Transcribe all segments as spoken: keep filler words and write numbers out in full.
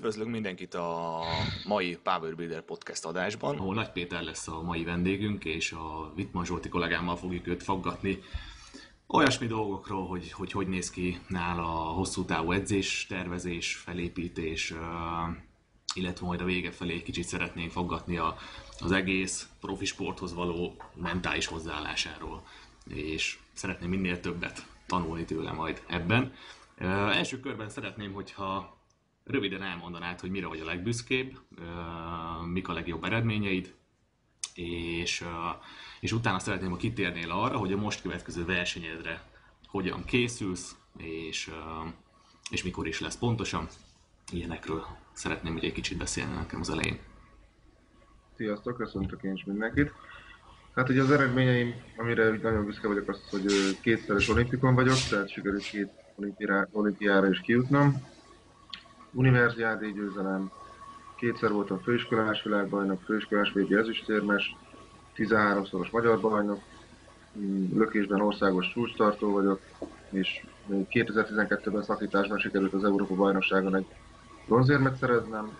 Üdvözlünk mindenkit a mai Power Builder Podcast adásban. Ó Nagy Péter lesz a mai vendégünk, és a Wittman Zsolti kollégámmal fogjuk őt faggatni olyasmi dolgokról, hogy, hogy hogy néz ki nála a hosszú távú edzés, tervezés, felépítés, illetve majd a vége felé kicsit szeretnénk faggatni a, az egész profi sporthoz való mentális hozzáállásáról. És szeretném minél többet tanulni tőle majd ebben. Első körben szeretném, hogyha röviden elmondanád, hogy mire vagy a legbüszkébb, mik a legjobb eredményeid, és, és utána szeretném, ha kitérnél arra, hogy a most következő versenyedre hogyan készülsz, és, és mikor is lesz pontosan. Ilyenekről szeretném, hogy egy kicsit beszélni nekem az elején. Sziasztok, köszöntök én is mindenkit. Hát ugye az eredményeim, amire nagyon büszke vagyok, az, hogy kétszeres olimpikon vagyok, tehát sikerült két olimpiára is kijutnom. Univerziádi győzelem, kétszer voltam főiskolás világbajnok, főiskolás végi ezüstérmes, tizenháromszoros magyar bajnok, lökésben országos csúcstartó vagyok, és kétezer-tizenkettőben szakításban sikerült az Európa-bajnokságon egy bronzérmet szereznem,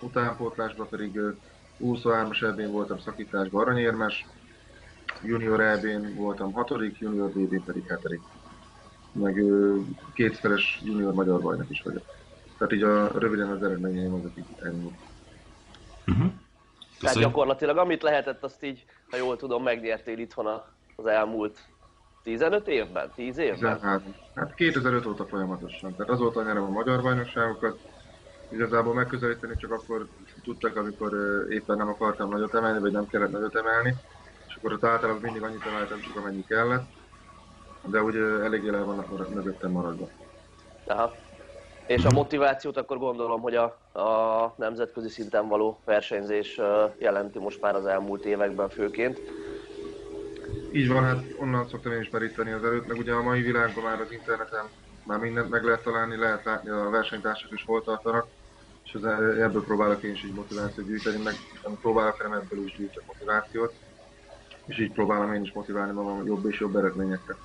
utánpótlásban pedig U huszonhármas Ebén voltam szakításban aranyérmes, junior Ebén voltam hatodik, junior vébén pedig hetedik, meg kétszeres junior magyar bajnok is vagyok. Tehát így a röviden az eredményeim azok így ennyi. Uh-huh. Tehát gyakorlatilag amit lehetett, azt így, ha jól tudom, megnyertél itthon az elmúlt tizenöt évben? tíz évben? tizenhárom. Hát kétezer-öt óta folyamatosan. Tehát azóta nyerem a magyar bajnokságokat. Igazából megközelíteni csak akkor tudtak, amikor éppen nem akartam nagyot emelni, vagy nem kellett nagyot emelni. És akkor ott általában mindig annyit emeltem, csak amennyi kellett. De úgy eléggé el vannak mögöttem maradva. Aha. És a motivációt akkor gondolom, hogy a, a nemzetközi szinten való versenyzés jelenti most már az elmúlt években főként. Így van, hát onnan szoktam én is meríteni az előtt, meg ugye a mai világban már az interneten már mindent meg lehet találni, lehet látni, a versenytársak is hol tartanak, és az, ebből próbálok én is így motivációt gyűjteni, meg próbálok nem ebből is gyűjteni motivációt, és így próbálom én is motiválni magam jobb és jobb eredményekre.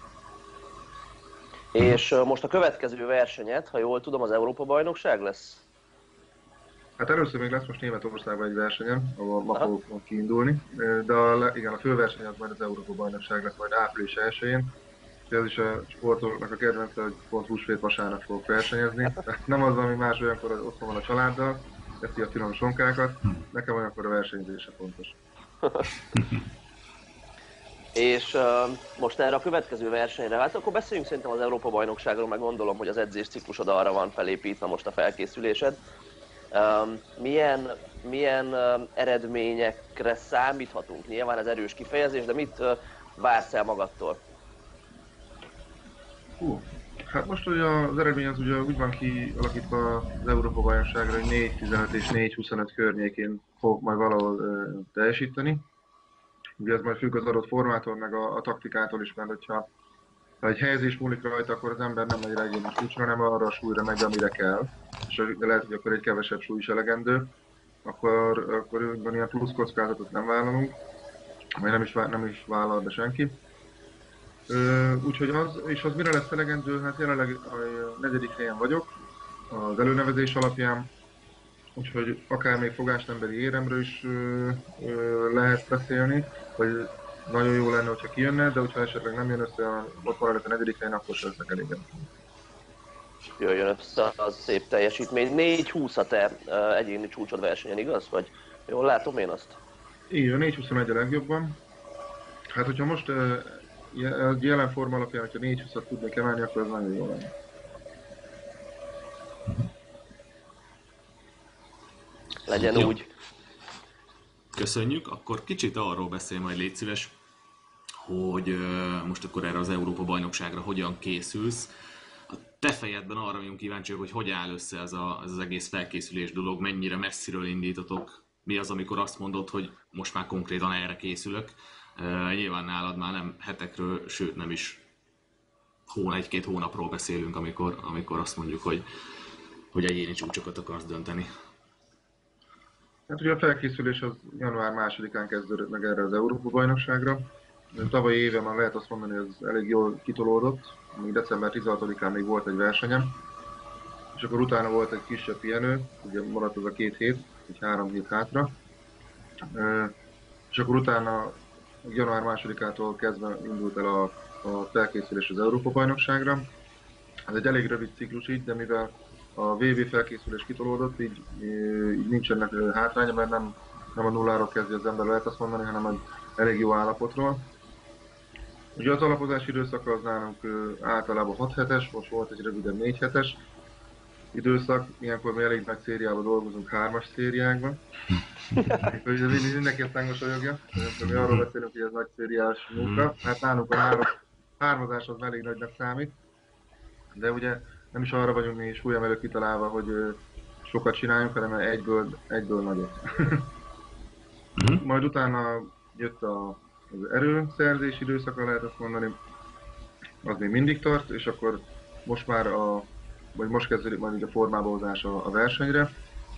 És most a következő versenyet, ha jól tudom, az Európa-bajnokság lesz? Hát először még lesz most Németországban egy versenyem, ahol ma fogok kiindulni, de a, igen, a főverseny az majd az Európa-bajnokság lesz majd április elsején. Ez is a sportolóknak a kedvence, hogy pont húsvét vasárnap fogok versenyezni. Tehát nem az, ami más, olyankor otthon van a családdal, eszi a finom sonkákat, nekem olyankor a versenyzése fontos. És uh, most erre a következő versenyre, hát akkor beszéljünk szerintem az Európa-bajnokságról, meg gondolom, hogy az edzésciklusod arra van felépítve most a felkészülésed. Um, milyen milyen um, eredményekre számíthatunk? Nyilván ez erős kifejezés, de mit uh, vársz el magadtól? Hú, hát most ugye az eredmény az ugye úgy van kialakítva az Európa-bajnokságra, hogy négy tizenöt és négy huszonöt környékén fog majd valahol uh, teljesíteni. Ugye ez majd függ az adott formától, meg a, a taktikától is, mert hogyha ha egy helyezés múlik rajta, akkor az ember nem megy regényes súlyra, hanem arra a súlyra megy, amire kell. És lehet, hogy akkor egy kevesebb súly is elegendő, akkor, akkor ilyen plusz kockázatot nem vállalunk, vagy nem is, nem is vállal be senki. Úgyhogy az, és az mire lesz elegendő, hát jelenleg a negyedik helyen vagyok, az előnevezés alapján. Úgyhogy akár még fogásemberi éremről is ö, ö, lehet beszélni, hogy nagyon jó lenne, hogyha kijönne, de hogyha esetleg nem jön össze, ott van előtt a negyedik helyen, akkor sem össze kell igen. Jöjjön össze az szép teljesítmény. négy húsz a te egyéni csúcsod versenyen, igaz? Vagy jól látom én azt? Így van, négy huszonegy a legjobban. Hát hogyha most jelen forma alapján, hogyha négy húszat tudnék emelni, akkor ez nagyon jó lenne. Legyen jó. Úgy. Köszönjük. Akkor kicsit arról beszélj majd, légy szíves, hogy most akkor erre az Európa-bajnokságra hogyan készülsz. A te fejedben arra vagyunk kíváncsiak, hogy hogy áll össze ez, a, ez az egész felkészülés dolog, mennyire messziről indítotok, mi az, amikor azt mondod, hogy most már konkrétan erre készülök. Nyilván nálad már nem hetekről, sőt nem is hóna, egy-két hónapról beszélünk, amikor, amikor azt mondjuk, hogy, hogy egyéni csúcsokat akarsz dönteni. Hát ugye a felkészülés az január másodikán kezdődött meg erre az Európa-bajnokságra. Tavalyi éve már lehet azt mondani, hogy ez elég jól kitolódott. Még december tizenhatodikán még volt egy versenyem. és akkor utána volt egy kisebb pihenő, ugye maradt az a két hét, egy három hét hátra, és akkor utána január másodikától kezdve indult el a, a felkészülés az Európa-bajnokságra. Ez egy elég rövid ciklus így, de mivel a vé vé felkészülés kitolódott, így, így nincsenek hátránya, mert nem, nem a nulláról kezdi az ember, lehet azt mondani, hanem egy elég jó állapotról. Ugye az alapozási időszak az nálunk általában hat hetes, most volt egy rövidebb négy hetes időszak, ilyenkor mi elég nagy szériában dolgozunk, hármas szériákban. Mindenki ezt megmosolyogja, mi arról beszélünk, hogy ez nagy szériás munka. Hát nálunk a három, hármazás az elég nagynak számít, de ugye nem is arra vagyunk mi súlyemelők kitalálva, hogy sokat csináljunk, hanem egyből, egyből nagyot. Majd utána jött a az erőszerzés időszaka, lehet azt mondani, az még mindig tart, és akkor most már a, vagy most kezdődik majd így a formába hozás a, a versenyre.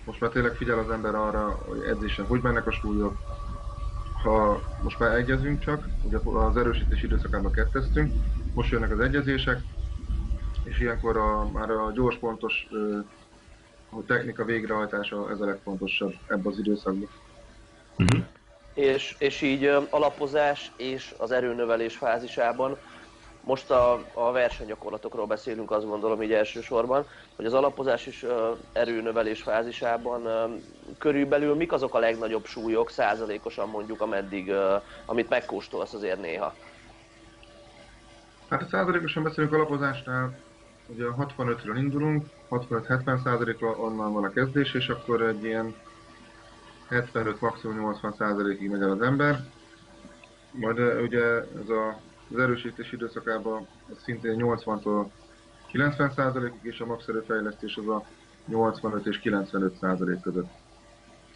Most már tényleg figyel az ember arra, hogy edzésen hogy mennek a súlyok. Ha most már egyezünk csak, ugye az erősítés időszakában ketteztünk, most jönnek az egyezések, és ilyenkor a, már a gyors, pontos a technika végrehajtása ez a legfontosabb ebben az időszakban. Mm-hmm. És, és így alapozás és az erőnövelés fázisában, most a, a versenygyakorlatokról beszélünk, azt gondolom így elsősorban, hogy az alapozás és erőnövelés fázisában körülbelül mik azok a legnagyobb súlyok, százalékosan mondjuk, ameddig, amit megkóstolsz azért néha? Hát a százalékosan beszélünk alapozásnál, ugye hatvanötről indulunk, hatvanöt-hetven százalékra onnan van a kezdés, és akkor egy ilyen hetvenöt, maximum nyolcvan százalékig megy el az ember. Majd ugye ez a, az erősítés időszakában szintén nyolcvantól kilencven százalékig, és a maxerőfejlesztés az a nyolcvanöt és kilencvenöt százalék között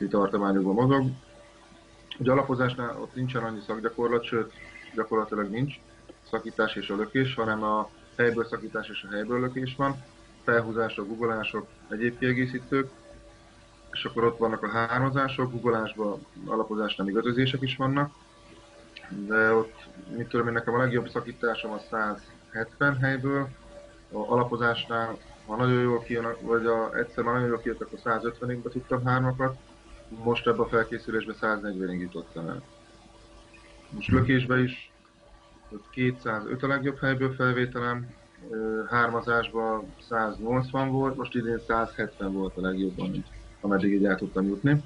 tartományokban mozog. Ugye alapozásnál ott nincsen annyi szakgyakorlat, sőt, gyakorlatilag nincs szakítás és a lökés, hanem a helyből szakítás és a helyből lökés van, felhúzások, guggolások, egyéb kiegészítők, és akkor ott vannak a hármazások, guggolásban, alapozásnál még ötözések is vannak, de ott, mit tudom én, nekem a legjobb szakításom a száz hetven helyből, a alapozásnál, ha nagyon jól kijön, vagy a, egyszer már nagyon jól kijött, akkor száz ötvenigbe tudtam hármakat, most ebben a felkészülésben száznegyvenig jutottam el. Most lökésben is kétszázöt a legjobb helyből felvételem, hármazásban száz nyolcvan volt, most idén száz hetven volt a legjobban, ameddig így el tudtam jutni.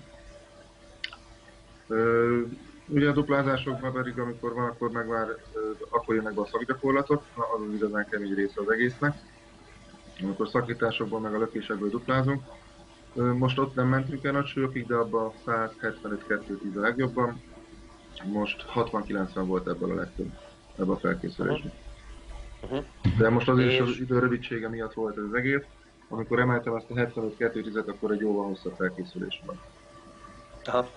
Ö, ugye a duplázásokban pedig, amikor van, akkor meg már ö, akkor jönnek be a szakgyakorlatok, na, az igazán kemény része az egésznek. Amikor szakításokban meg a lökésekből duplázunk. Ö, most ott nem mentünk el nagy súlyokig, de abban száz hetvenöt-kétszáztíz a legjobban. Most hatvan-kilencven volt ebből a legtöbb, ebből a felkészülésben. De most azért is az idő rövidsége miatt volt az egész. Amikor emeltem ezt a hetvenöt-kétszáztízet, akkor egy jóval hosszabb felkészülés van. Aha.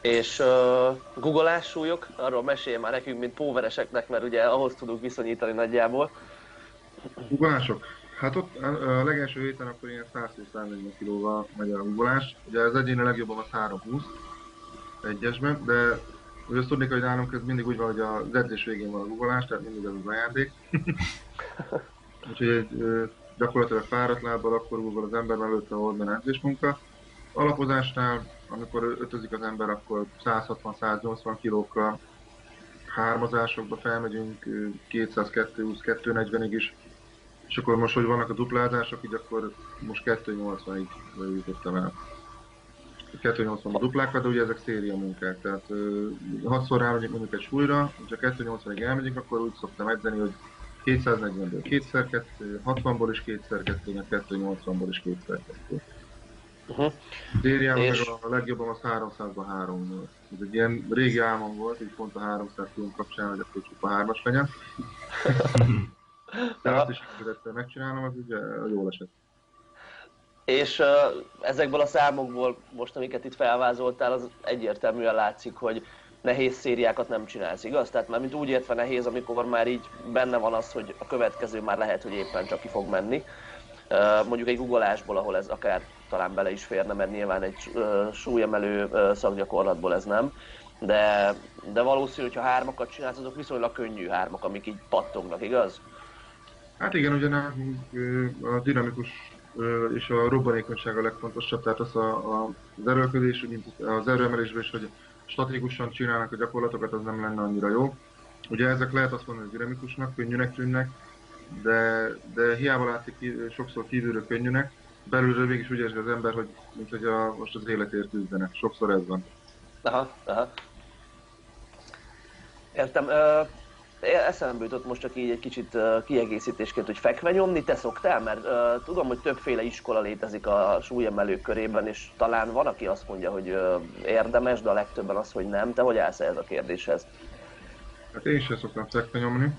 És uh, guggolás súlyok, arról mesélj már nekünk, mint póvereseknek, mert ugye ahhoz tudunk viszonyítani nagyjából. Guggolások? Hát ott a legelső héten akkor ilyen száz-húsz-száznegyven kilóval megy a guggolás. Ugye az egyéni legjobban az három húsz egyesben, de úgy azt tudnék, hogy nálunk ez mindig úgy van, hogy az edzés végén van a guggolás, tehát mindig ez az ajándék. Úgyhogy gyakorlatilag fáradt lábbal, akkor guggol az ember, előtte a oldben edzésmunka. Alapozásnál, amikor ötözik az ember, akkor száz hatvan-száz nyolcvan kilókkal, hármazásokba felmegyünk kétszáz-kétszázhúsz-kétszáznegyvenig is, és akkor most, hogy vannak a duplázások, így akkor most kétszáznyolcvanig jutottam el. kétszáznyolcvan a duplákat, de ugye ezek széria munkák, tehát hatszor rámegyünk mondjuk egy súlyra, és ha kétszáznyolcvanig elmegyünk, akkor úgy szoktam edzeni, hogy kétszáznegyvenből kétszer kettő, hatvanból is kétszer kettő, kétszáznyolcvanból is kétszer kettő. Uh-huh. Dériában és... meg a legjobban az háromszázban három. Ez egy ilyen régi álmom volt, így pont a háromszáz kilón kapcsán, hogy ezt csupa hármas legyen. De azt is egyszer megcsinálom, az ugye jól esett. És uh, ezekből a számokból, most amiket itt felvázoltál, az egyértelműen látszik, hogy nehéz szériákat nem csinálsz, igaz? Tehát már mint úgy értve nehéz, amikor már így benne van az, hogy a következő már lehet, hogy éppen csak ki fog menni. Mondjuk egy guggolásból, ahol ez akár talán bele is férne, mert nyilván egy súlyemelő szakgyakorlatból ez nem. De, de valószínű, hogyha hármakat csinálsz, azok viszonylag könnyű hármak, amik így pattognak, igaz? Hát igen, ugyanak a dinamikus és a robbanékonyság a legfontosabb, tehát az, a, a, az erőlködés, az erőemelésben is, hogy statikusan csinálnak a gyakorlatokat, az nem lenne annyira jó. Ugye ezek lehet azt mondani, hogy dinamikusnak, könnyűnek tűnnek, de, de hiába látszik sokszor kívülről könnyűnek, belülről mégis úgy érzi az ember, hogy mint hogy a, most az életért küzdene. Sokszor ez van. Aha, aha. Értem. Ö, eszembe jutott most csak így egy kicsit kiegészítésként, hogy fekvenyomni te szoktál? Mert ö, tudom, hogy többféle iskola létezik a súlyemelők körében, és talán van, aki azt mondja, hogy ö, érdemes, de a legtöbben az, hogy nem. Te hogy állsz ehhez a kérdéshez? Hát én sem szoktam fekvenyomni.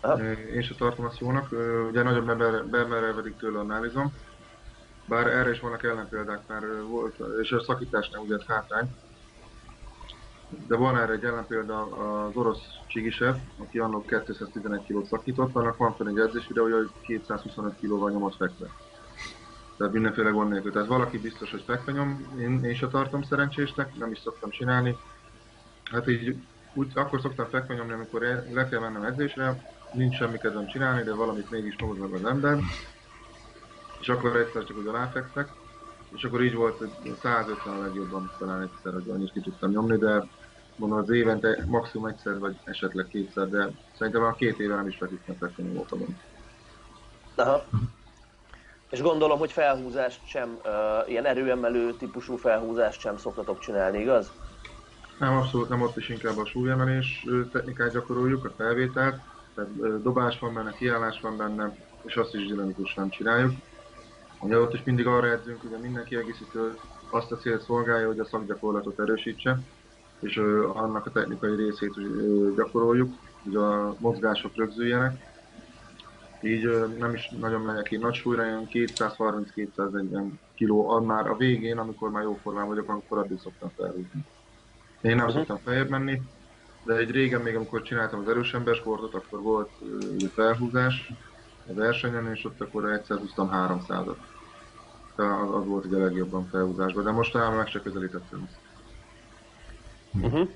Aha. Én sem tartom ezt jónak. Ugye nagyon bemerelvedik tőle a analizom. Bár erre is vannak ellenpéldák, mert volt, és a szakításnál ugye hátrány. De van erre egy ellenpélda, az orosz Csigiseff, aki annak kétszáztizenegy kilót szakított, annak van fenn egy edzés videója, hogy kétszázhuszonöt kilóval nyomott fekve. Tehát mindenféle gond nélkül. Tehát valaki biztos, hogy fekvenyom, én, én se tartom szerencsésnek, nem is szoktam csinálni. Hát így úgy, akkor szoktam fekvenyomni, amikor le kell mennem edzésre, nincs semmi kedvem csinálni, de valamit mégis fogod meg az ember. És akkor egyszer csak úgy aláfekszek, és akkor így volt, hogy százötven a legjobban talán egyszer, hogy annyit ki tudtam nyomni, de mondom az évente maximum egyszer, vagy esetleg kétszer, de szerintem a két éve nem is feküdtem fekvenni voltam. Aha. És gondolom, hogy felhúzást sem, uh, ilyen erőemelő típusú felhúzást sem szoktatok csinálni, igaz? Nem, abszolút nem, ott is inkább a súlyemelés technikát gyakoroljuk, a felvételt, tehát dobás van benne, kiállás van benne, és azt is dinamikusan csináljuk. Ugye ott is mindig arra edzünk, hogy minden kiegészítő azt a célt szolgálja, hogy a szakgyakorlatot erősítse, és ö, annak a technikai részét ö, gyakoroljuk, hogy a mozgások rögzüljenek. Így ö, nem is nagyon megyek én nagy súlyra, ilyen kétszázharminc-kétszázegyven kiló, már a végén, amikor már jó formában vagyok, akkor addig szoktam felhúzni. Én nem szoktam feljebb menni, de egy régen még, amikor csináltam az erős embersportot, akkor volt ö, felhúzás a versenyen, és ott akkor egyszer húztam háromszázat. Az, az volt ugye a legjobban felhúzásban, de mostanában meg se közelítettem. Uh-huh.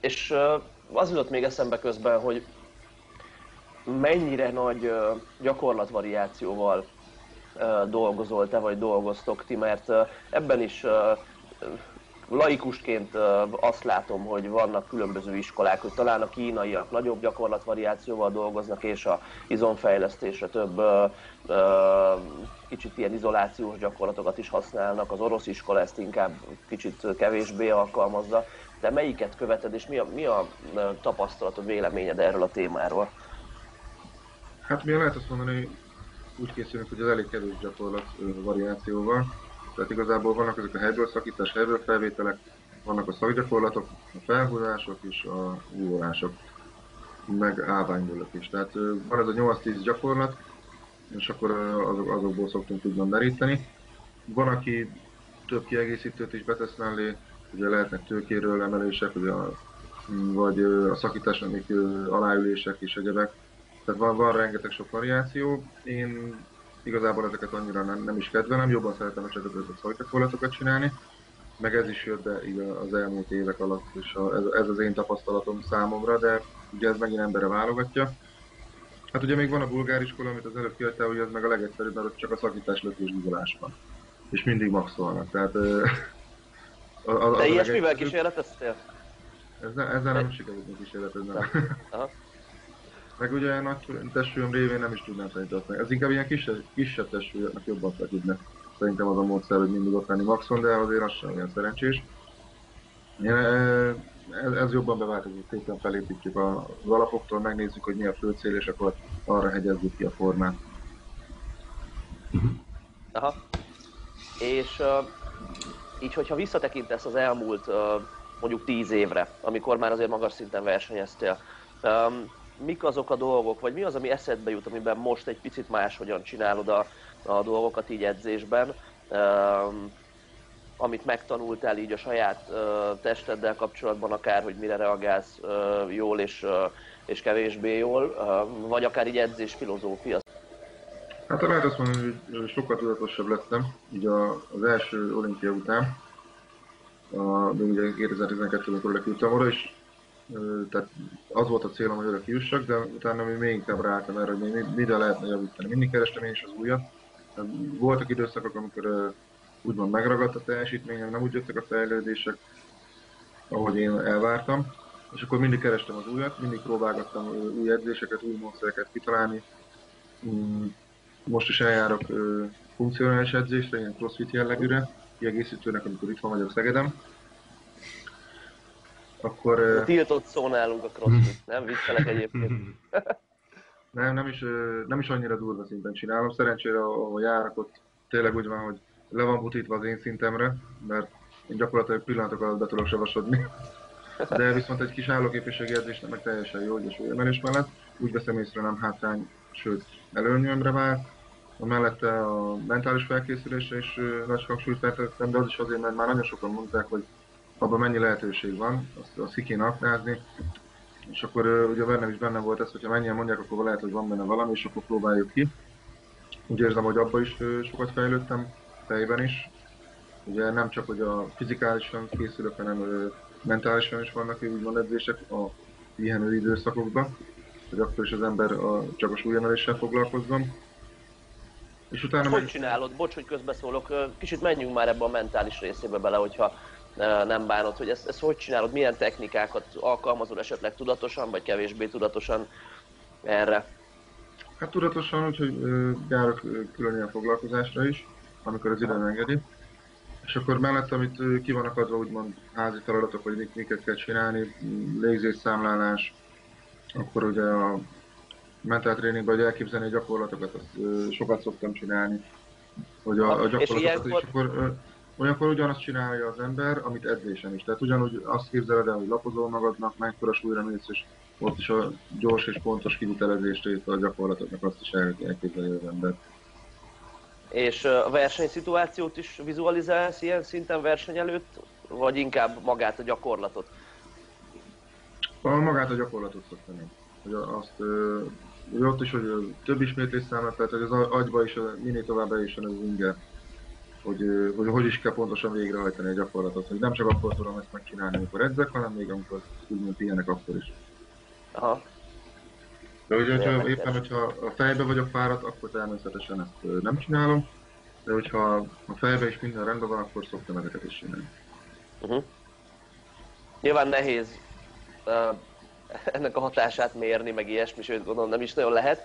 És uh, az jutott még eszembe közben, hogy mennyire nagy uh, gyakorlatvariációval uh, dolgozol te, vagy dolgoztok ti, mert uh, ebben is uh, laikusként uh, azt látom, hogy vannak különböző iskolák, hogy talán a kínaiak nagyobb gyakorlatvariációval dolgoznak, és a izomfejlesztésre több uh, uh, kicsit ilyen izolációs gyakorlatokat is használnak, az orosz iskola ezt inkább kicsit kevésbé alkalmazza. De melyiket követed, és mi a, mi a tapasztalatod, véleményed erről a témáról? Hát mi lehet azt mondani, úgy készülünk, hogy az elég kevés gyakorlat variációval. Tehát igazából vannak ezek a helyből szakítás, helyből felvételek, vannak a szakgyakorlatok, a felhúzások és a ugorások, meg állványből is. Tehát van ez a nyolc-tíz gyakorlat, és akkor azok, azokból szoktunk úgymond meríteni. Van, aki több kiegészítőt is betesz mellé, ugye lehetnek tőkéről emelések, ugye a, vagy a szakításnak még aláülések és egyebek. Tehát van, van rengeteg sok variáció. Én igazából ezeket annyira nem, nem is kedvelem, jobban szeretem ezeket a szakgyakorlatokat csinálni, meg ez is jött be így az elmúlt évek alatt, és a, ez, ez az én tapasztalatom számomra, de ugye ez megint emberre válogatja. Hát ugye még van a bulgár iskola, amit az előbb kérte, hogy ez meg a legegyszerűbb, mert ott csak a szakítás, lökés, gugolás van. És mindig maxolnak, tehát... A, a, a, de ilyesmivel kísérleteztél? Ezzel, ezzel nem sikerült kísérletezni. Meg ugye a nagy testsúlyom révén nem is tudnám szerintem. Ez inkább ilyen kisebb, kisebb testsúlyoknak jobban feküdne. Szerintem az a módszer, hogy mindig ott lenni maxon, de azért az sem olyan szerencsés. Ez, ez jobban beváltozik, szépen felépítjük az alapoktól, megnézzük, hogy mi a fő cél, és akkor arra hegyezzük ki a formát. Aha. És uh, így, hogyha visszatekintesz az elmúlt uh, mondjuk tíz évre, amikor már azért magas szinten versenyeztél, um, mik azok a dolgok, vagy mi az, ami eszedbe jut, amiben most egy picit máshogyan csinálod a, a dolgokat így edzésben, um, amit megtanultál így a saját uh, testeddel kapcsolatban, akár, hogy mire reagálsz uh, jól és, uh, és kevésbé jól, uh, vagy akár így edzés filozófia? Hát lehet azt mondani, hogy sokkal tudatosabb lettem, így a, az első olimpia után, a, de ugye kétezer-tizenkettőben leküldtem oda, és tehát az volt a célom, hogy oda kijussak, de utána még inkább ráálltam erre, hogy még mire lehetne javítani. Mindig kerestem én is az újat, Voltak időszakok, amikor úgymond megragadt a teljesítményem, nem úgy jöttek a fejlődések, ahogy én elvártam. És akkor mindig kerestem az újat, mindig próbálgattam új edzéseket, új módszereket kitalálni. Most is eljárok funkcionális edzésre, ilyen crossfit jellegűre, kiegészítőnek, amikor itt van vagyok Szegedem. Akkor... A tiltott szó nálunk a crossfit, nem? Viccelek egyébként. Nem, nem is, nem is annyira durva szinten csinálom. Szerencsére, ahol járok, ott tényleg úgy van, hogy le van butítva az én szintemre, mert én gyakorlatilag pillanatok alatt be tudok savasodni. De viszont egy kis állóképességi edzésnek meg teljesen jó, hogy a súlyemelés mellett. Úgy veszem észre, nem hátrány, sőt előnyömre már. Mellette a mentális felkészülésre is nagy hangsúlyt fektettem, de az is azért, mert már nagyon sokan mondták, hogy abban mennyi lehetőség van, azt, azt ki kéne aknázni. És akkor ugye bennem is benne volt ez, hogyha mennyien mondják, akkor lehet, hogy van benne valami, és akkor próbáljuk ki. Úgy érzem, hogy abban is sokat fejlődtem, fejben is. Ugye nem csak, hogy a fizikálisan készülök, hanem mentálisan is vannak úgymond edzések a pihenő időszakokban, hogy akkor is az ember a, csak a súlyemeléssel foglalkozzon. És utána hogy meg... csinálod? Bocs, hogy közbeszólok. Kicsit menjünk már ebbe a mentális részébe bele, hogyha nem bánod, hogy ezt, ezt hogy csinálod, milyen technikákat alkalmazol esetleg tudatosan, vagy kevésbé tudatosan erre? Hát tudatosan, úgyhogy járok külön ilyen foglalkozásra is, amikor az időm engedi. És akkor mellettem itt ki vannak adva úgymond házi feladatok, hogy mik, miket kell csinálni, légzésszámlálás, akkor ugye a mentál tréningben, hogy elképzelni a gyakorlatokat, azt sokat szoktam csinálni, hogy a, a gyakorlatokat, és, és akkor olyankor ugyanazt csinálja az ember, amit edzésen is. Tehát ugyanúgy azt képzeled el, hogy lapozol magadnak, mekkora súlyra mész, és ott is a gyors és pontos kivitelezést ért a gyakorlatoknak, azt is elképzelje az ember. És a versenyszituációt is vizualizálsz ilyen szinten verseny előtt, vagy inkább magát a gyakorlatot? A magát a gyakorlatot szoktam én. Hogy azt, hogy ott is, hogy több ismétlés számát, tehát hogy az agyba is, minél tovább eljusson az inger, hogy, hogy hogy is kell pontosan végrehajtani a gyakorlatot. Hogy nem csak akkor tudom ezt megcsinálni, amikor edzek, hanem még amikor úgymond pihenek, akkor is. Aha. De ugye, hogyha éppen, hogyha a fejbe vagyok fáradt, akkor természetesen ezt nem csinálom, de hogyha a fejbe is minden rendben van, akkor szoktam ezeket is csinálni. Uh-huh. Nyilván nehéz uh, ennek a hatását mérni, meg ilyesmi, sőt gondolom nem is nagyon lehet,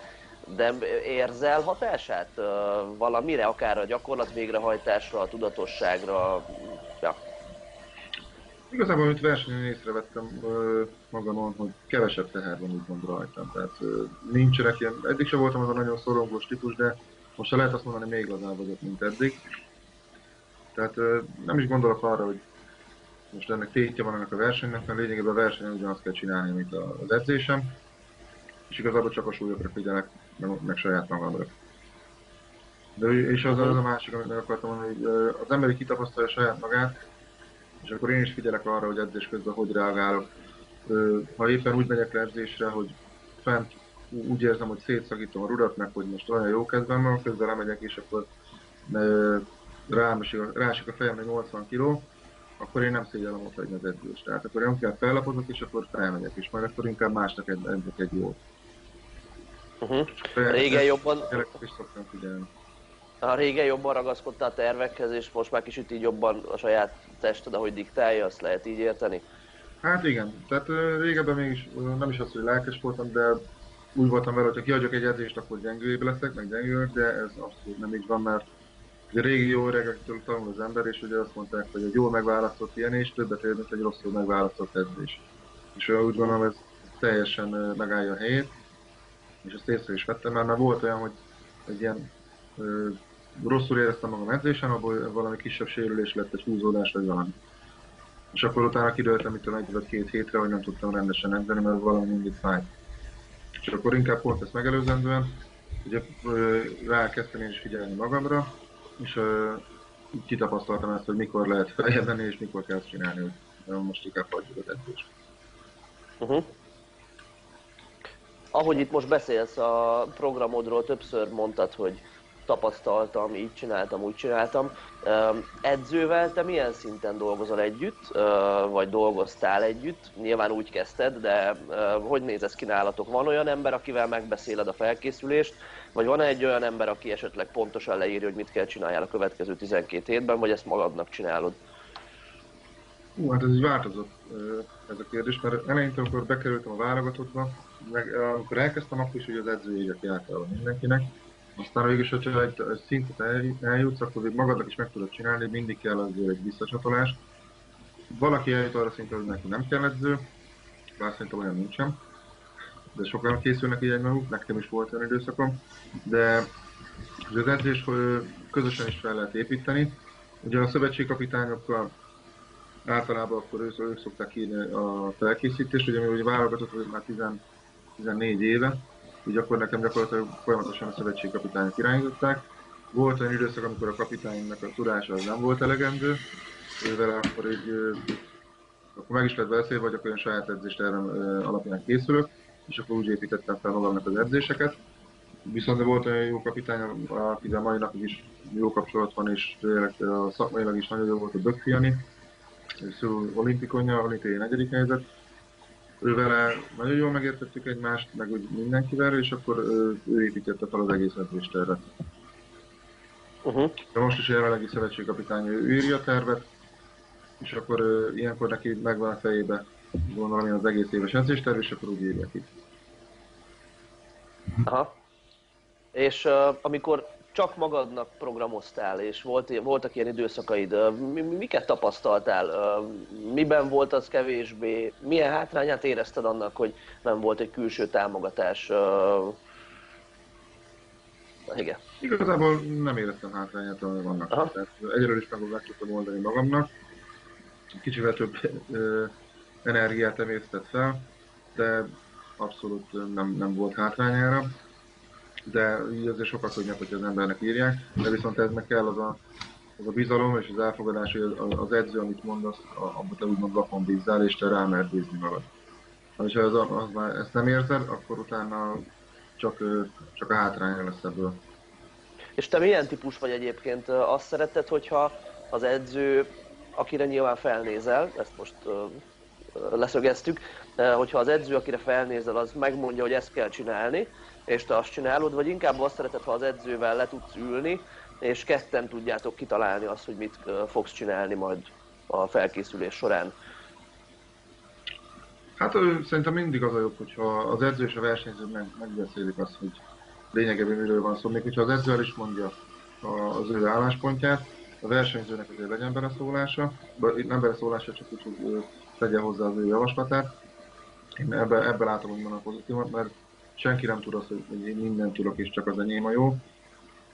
de érzel hatását uh, valamire, akár a gyakorlat végrehajtásra, a tudatosságra? Ja. Igazából, amit versenyen észrevettem ö, magamon, hogy kevesebb teher van úgymond rajtam, tehát ö, nincsenek ilyen, eddig sem voltam az a nagyon szorongós típus, de most se lehet azt mondani, még lazább vagyok, mint eddig. Tehát ö, nem is gondolok arra, hogy most ennek tétje van ennek a versenynek, mert lényegében a versenyen ugyanazt kell csinálni, mint az edzésem, és igazából csak a súlyokra figyelek, meg, meg saját magamra. De, és az, az a másik, amit meg akartam mondani, hogy ö, az ember kitapasztalja saját magát, és akkor én is figyelek arra, hogy edzés közben hogy reagálok. Ha éppen úgy megyek le edzésre, hogy fent úgy érzem, hogy szétszakítom a rudat, meg hogy most olyan jó kedvem van, közben lemegyek, és akkor rásik a fejemre nyolcvan kiló, akkor én nem szégyellem ott legyen az edzést. Tehát akkor én kell fellapozok, és akkor felmegyek, és majd akkor inkább másnak edzek egy jót. Uh-huh. Régen jobban... És szoktam figyelni. Ha régen jobban ragaszkodtál a tervekhez, és most már kicsit így jobban a saját tested, ahogy diktálja, azt lehet így érteni? Hát igen, tehát régebben mégis nem is az, hogy lelkes voltam, de úgy voltam vele, hogy ha kiadjak egy edzést, akkor gyengőbb leszek, meg gyengőbb, de ez abszolút nem így van, mert a régi jó öregektől tanul az ember, és ugye azt mondták, hogy egy jól megválasztott pihenés többet ér, mint egy rosszul megválasztott edzés. És úgy gondolom, ez teljesen megállja a helyét, és ezt észre is vettem, mert már volt olyan, hogy egy ilyen rosszul éreztem magam edzésen, abból valami kisebb sérülés lett, egy húzódás vagy valami. És akkor utána kidőltem itt a egy-két hétre, hogy nem tudtam rendesen edzeni, mert valami mindig fájt. És akkor inkább pont ezt megelőzendően, ugye rákezdtem én is figyelni magamra, és uh, kitapasztaltam ezt, hogy mikor lehet feljebbenni, és mikor kell ezt csinálni, hogy most inkább hagyjuk az edzést. Uh-huh. Ahogy itt most beszélsz a programodról, többször mondtad, hogy tapasztaltam, így csináltam, úgy csináltam. Edzővel te milyen szinten dolgozol együtt, vagy dolgoztál együtt? Nyilván úgy kezdted, de hogy néz ez ki nálatok? Van olyan ember, akivel megbeszéled a felkészülést, vagy van egy olyan ember, aki esetleg pontosan leírja, hogy mit kell csináljál a következő tizenkét hétben, vagy ezt magadnak csinálod? Hú, hát ez így változott ez a kérdés, mert eleinte, amikor bekerültem a válogatottba, meg amikor elkezdtem, akkor is ugye az edzőjegyek jártál mindenkinek. Aztán végülis, hogyha egy szintet eljutsz, akkor még magadnak is meg tudod csinálni, mindig kell azért egy visszacsatolás. Valaki eljut arra szinten, hogy neki nem kell edző, bár szerintem olyan nincsen, de sokan készülnek így egymaguk, nekem is volt olyan időszakom, de az edzés közösen is fel lehet építeni. Ugye a szövetségkapitányokkal általában akkor ők, ők szokták írni a felkészítést, ugye mi válogatott vagyok már tizennégy éve, így akkor nekem gyakorlatilag folyamatosan a szövetségkapitányok irányították. Volt olyan időszak, amikor a kapitánynak a tudása az nem volt elegendő, ővel akkor így, akkor meg is lett beszélve, vagy akkor olyan saját edzést erre alapján készülök, és akkor úgy építettem fel magamnak az edzéseket. Viszont volt olyan jó kapitány, akivel mai napig is jó kapcsolat van, és a szakmailag is nagyon jó volt a Bökfiani, szóval olimpikonja, olimpiai negyedik helyzet. Ővele nagyon jól megértettük egymást, meg úgy mindenkivel, és akkor ő, ő építette fel az egész edzést erre. Uh-huh. De most is a jelenlegi szövetségkapitány, ő írja a tervet, és akkor ő, ilyenkor neki megvan a fejébe, gondolom én, az egész éves edzésterv, és akkor úgy írja ki. Aha. És uh, amikor csak magadnak programoztál, és volt, voltak ilyen időszakaid, mi, miket tapasztaltál, miben volt az kevésbé, milyen hátrányát érezted annak, hogy nem volt egy külső támogatás? Igen. Igazából nem éreztem hátrányát annak. Aha. Tehát egyről is meg tudtam oldani magamnak, kicsivel több ö, energiát emésztett fel, de abszolút nem, nem volt hátrányára. De így azért sokat tudnak, hogy az embernek írják, de viszont eznek kell az a, az a bizalom és az elfogadás, hogy az, az edző, amit mondasz, abban te úgymond lapon bízzál, és te rámert bízni magad. És ha az, az már ezt nem érzed, akkor utána csak, csak a hátránya lesz ebből. És te milyen típus vagy egyébként? Azt szeretted, hogyha az edző, akire nyilván felnézel, ezt most leszögeztük, hogyha az edző, akire felnézel, az megmondja, hogy ezt kell csinálni, és te azt csinálod, vagy inkább azt szereted, ha az edzővel le tudsz ülni, és ketten tudjátok kitalálni azt, hogy mit fogsz csinálni majd a felkészülés során? Hát szerintem mindig az a jobb, hogyha az edző és a versenyző megbeszélik azt, hogy lényegében miről van szó. Még hogyha az edző el is mondja az ő álláspontját, a versenyzőnek azért legyen beleszólása, nem beleszólása, csak úgy, hogy tegye hozzá az ő javaslatát. Én ebben, ebben látom, hogy van a pozitívot, mert senki nem tud azt, hogy én mindent tudok, és csak az enyém a jó.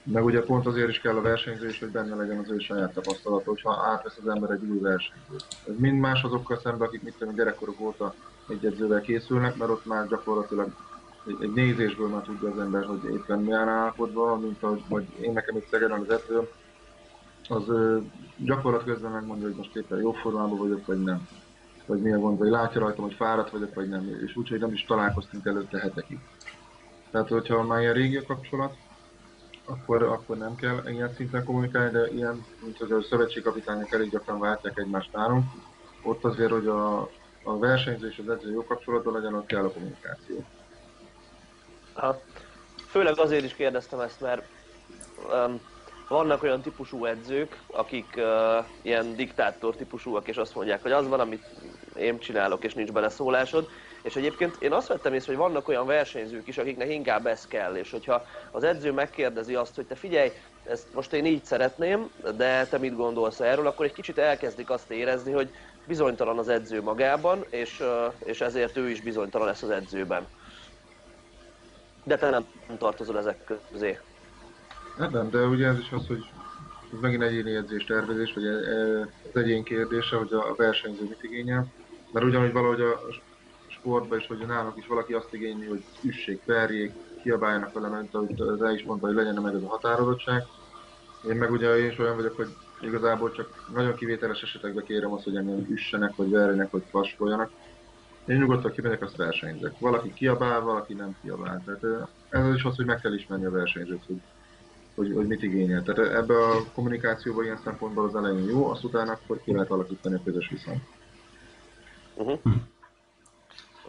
Meg ugye pont azért is kell a versenyző is, hogy benne legyen az ő saját tapasztalata, hogyha átvesz az ember egy új versenyzőt. Ez mind más azokkal szemben, akik mit tudom, gyerekkorok óta egy edzővel készülnek, mert ott már gyakorlatilag egy, egy nézésből már tudja az ember, hogy éppen milyen állapotban, mint ahogy vagy én nekem itt Szegeden az edzőm, az gyakorlat közben megmondja, hogy most éppen jó formában vagyok, vagy nem. Vagy milyen gond, vagy látja rajtam, hogy fáradt vagyok, vagy nem, és úgyhogy nem is találkoztunk előtte hetekig. Tehát, hogyha már ilyen régi a kapcsolat, akkor, akkor nem kell ilyen szinten kommunikálni, de ilyen, mint hogy a szövetségkapitányok elég gyakran váltják egymást nálunk. Ott azért, hogy a, a versenyző és az edző jó kapcsolatban legyen, ott kell a kommunikáció. Aha. Főleg azért is kérdeztem ezt, mert um, vannak olyan típusú edzők, akik uh, ilyen diktátor típusúak, és azt mondják, hogy az van, amit én csinálok, és nincs beleszólásod. És egyébként én azt vettem észre, hogy vannak olyan versenyzők is, akiknek inkább ez kell, és hogyha az edző megkérdezi azt, hogy te figyelj, ezt most én így szeretném, de te mit gondolsz erről, akkor egy kicsit elkezdik azt érezni, hogy bizonytalan az edző magában, és, uh, és ezért ő is bizonytalan lesz az edzőben. De te nem tartozol ezek közé. Hát nem, de ugye ez is az, hogy ez megint egyéni edzés tervezés, vagy az egyén kérdése, hogy a versenyző mit igényel. Mert ugyanúgy valahogy a sportban is, hogy nálunk is valaki azt igényli, hogy üssék, verjék, kiabáljanak velem, mint ahogy rá is mondta, hogy legyen meg ez a határozottság. Én meg ugye én is olyan vagyok, hogy igazából csak nagyon kivételes esetekben kérem azt, hogy engem üssenek, vagy verjenek, vagy faskoljanak. Én nyugodtan kimegyek, azt versenyzek. Valaki kiabál, valaki nem kiabál. Tehát ez is az, hogy meg kell ismerni a versenyzőt. hogy, hogy mit igényel. Tehát ebben a kommunikációban ilyen szempontból az elején jó, azt utána akkor ki lehet alakítani a közös viszont. Uh-huh. Hm.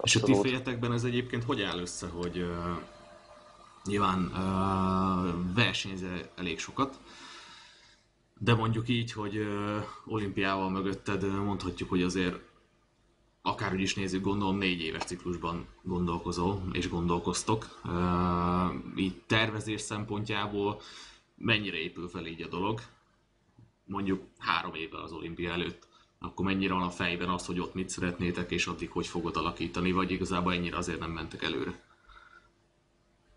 És a ti fejetekben ez egyébként hogy áll össze, hogy uh, nyilván uh, versenyzel elég sokat, de mondjuk így, hogy uh, olimpiával mögötted mondhatjuk, hogy azért akárhogy is nézzük, gondolom négy éves ciklusban gondolkozol és gondolkoztok. Így tervezés szempontjából mennyire épül fel így a dolog? Mondjuk három évvel az olimpia előtt. Akkor mennyire van a fejben az, hogy ott mit szeretnétek és addig hogy fogod alakítani, vagy igazából ennyire azért nem mentek előre?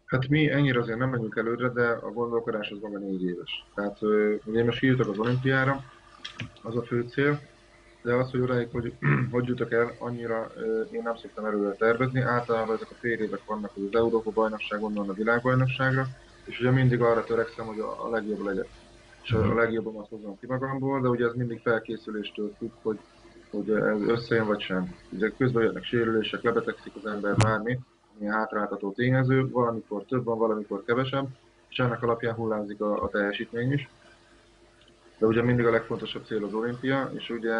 Hát mi ennyire azért nem menjünk előre, de a gondolkodás az maga négy éves. Tehát ugye most kijutok az olimpiára, az a fő cél. De az, hogy odáig, hogy hogy jutok el, annyira én nem szoktam előre tervezni. Általában ezek a fél évek vannak, hogy az Európa-bajnokság, onnan a világbajnokságra, és ugye mindig arra törekszem, hogy a legjobb legyek. És a legjobbamat hozzam ki magamból, de ugye ez mindig felkészüléstől függ, hogy, hogy ez összejön vagy sem. Ugye közben jönnek sérülések, lebetegszik az ember bármi, ilyen hátráltató tényező, valamikor több van, valamikor kevesebb, és ennek alapján hullámzik a, a teljesítmény is. De ugye mindig a legfontosabb cél az olimpia, és ugye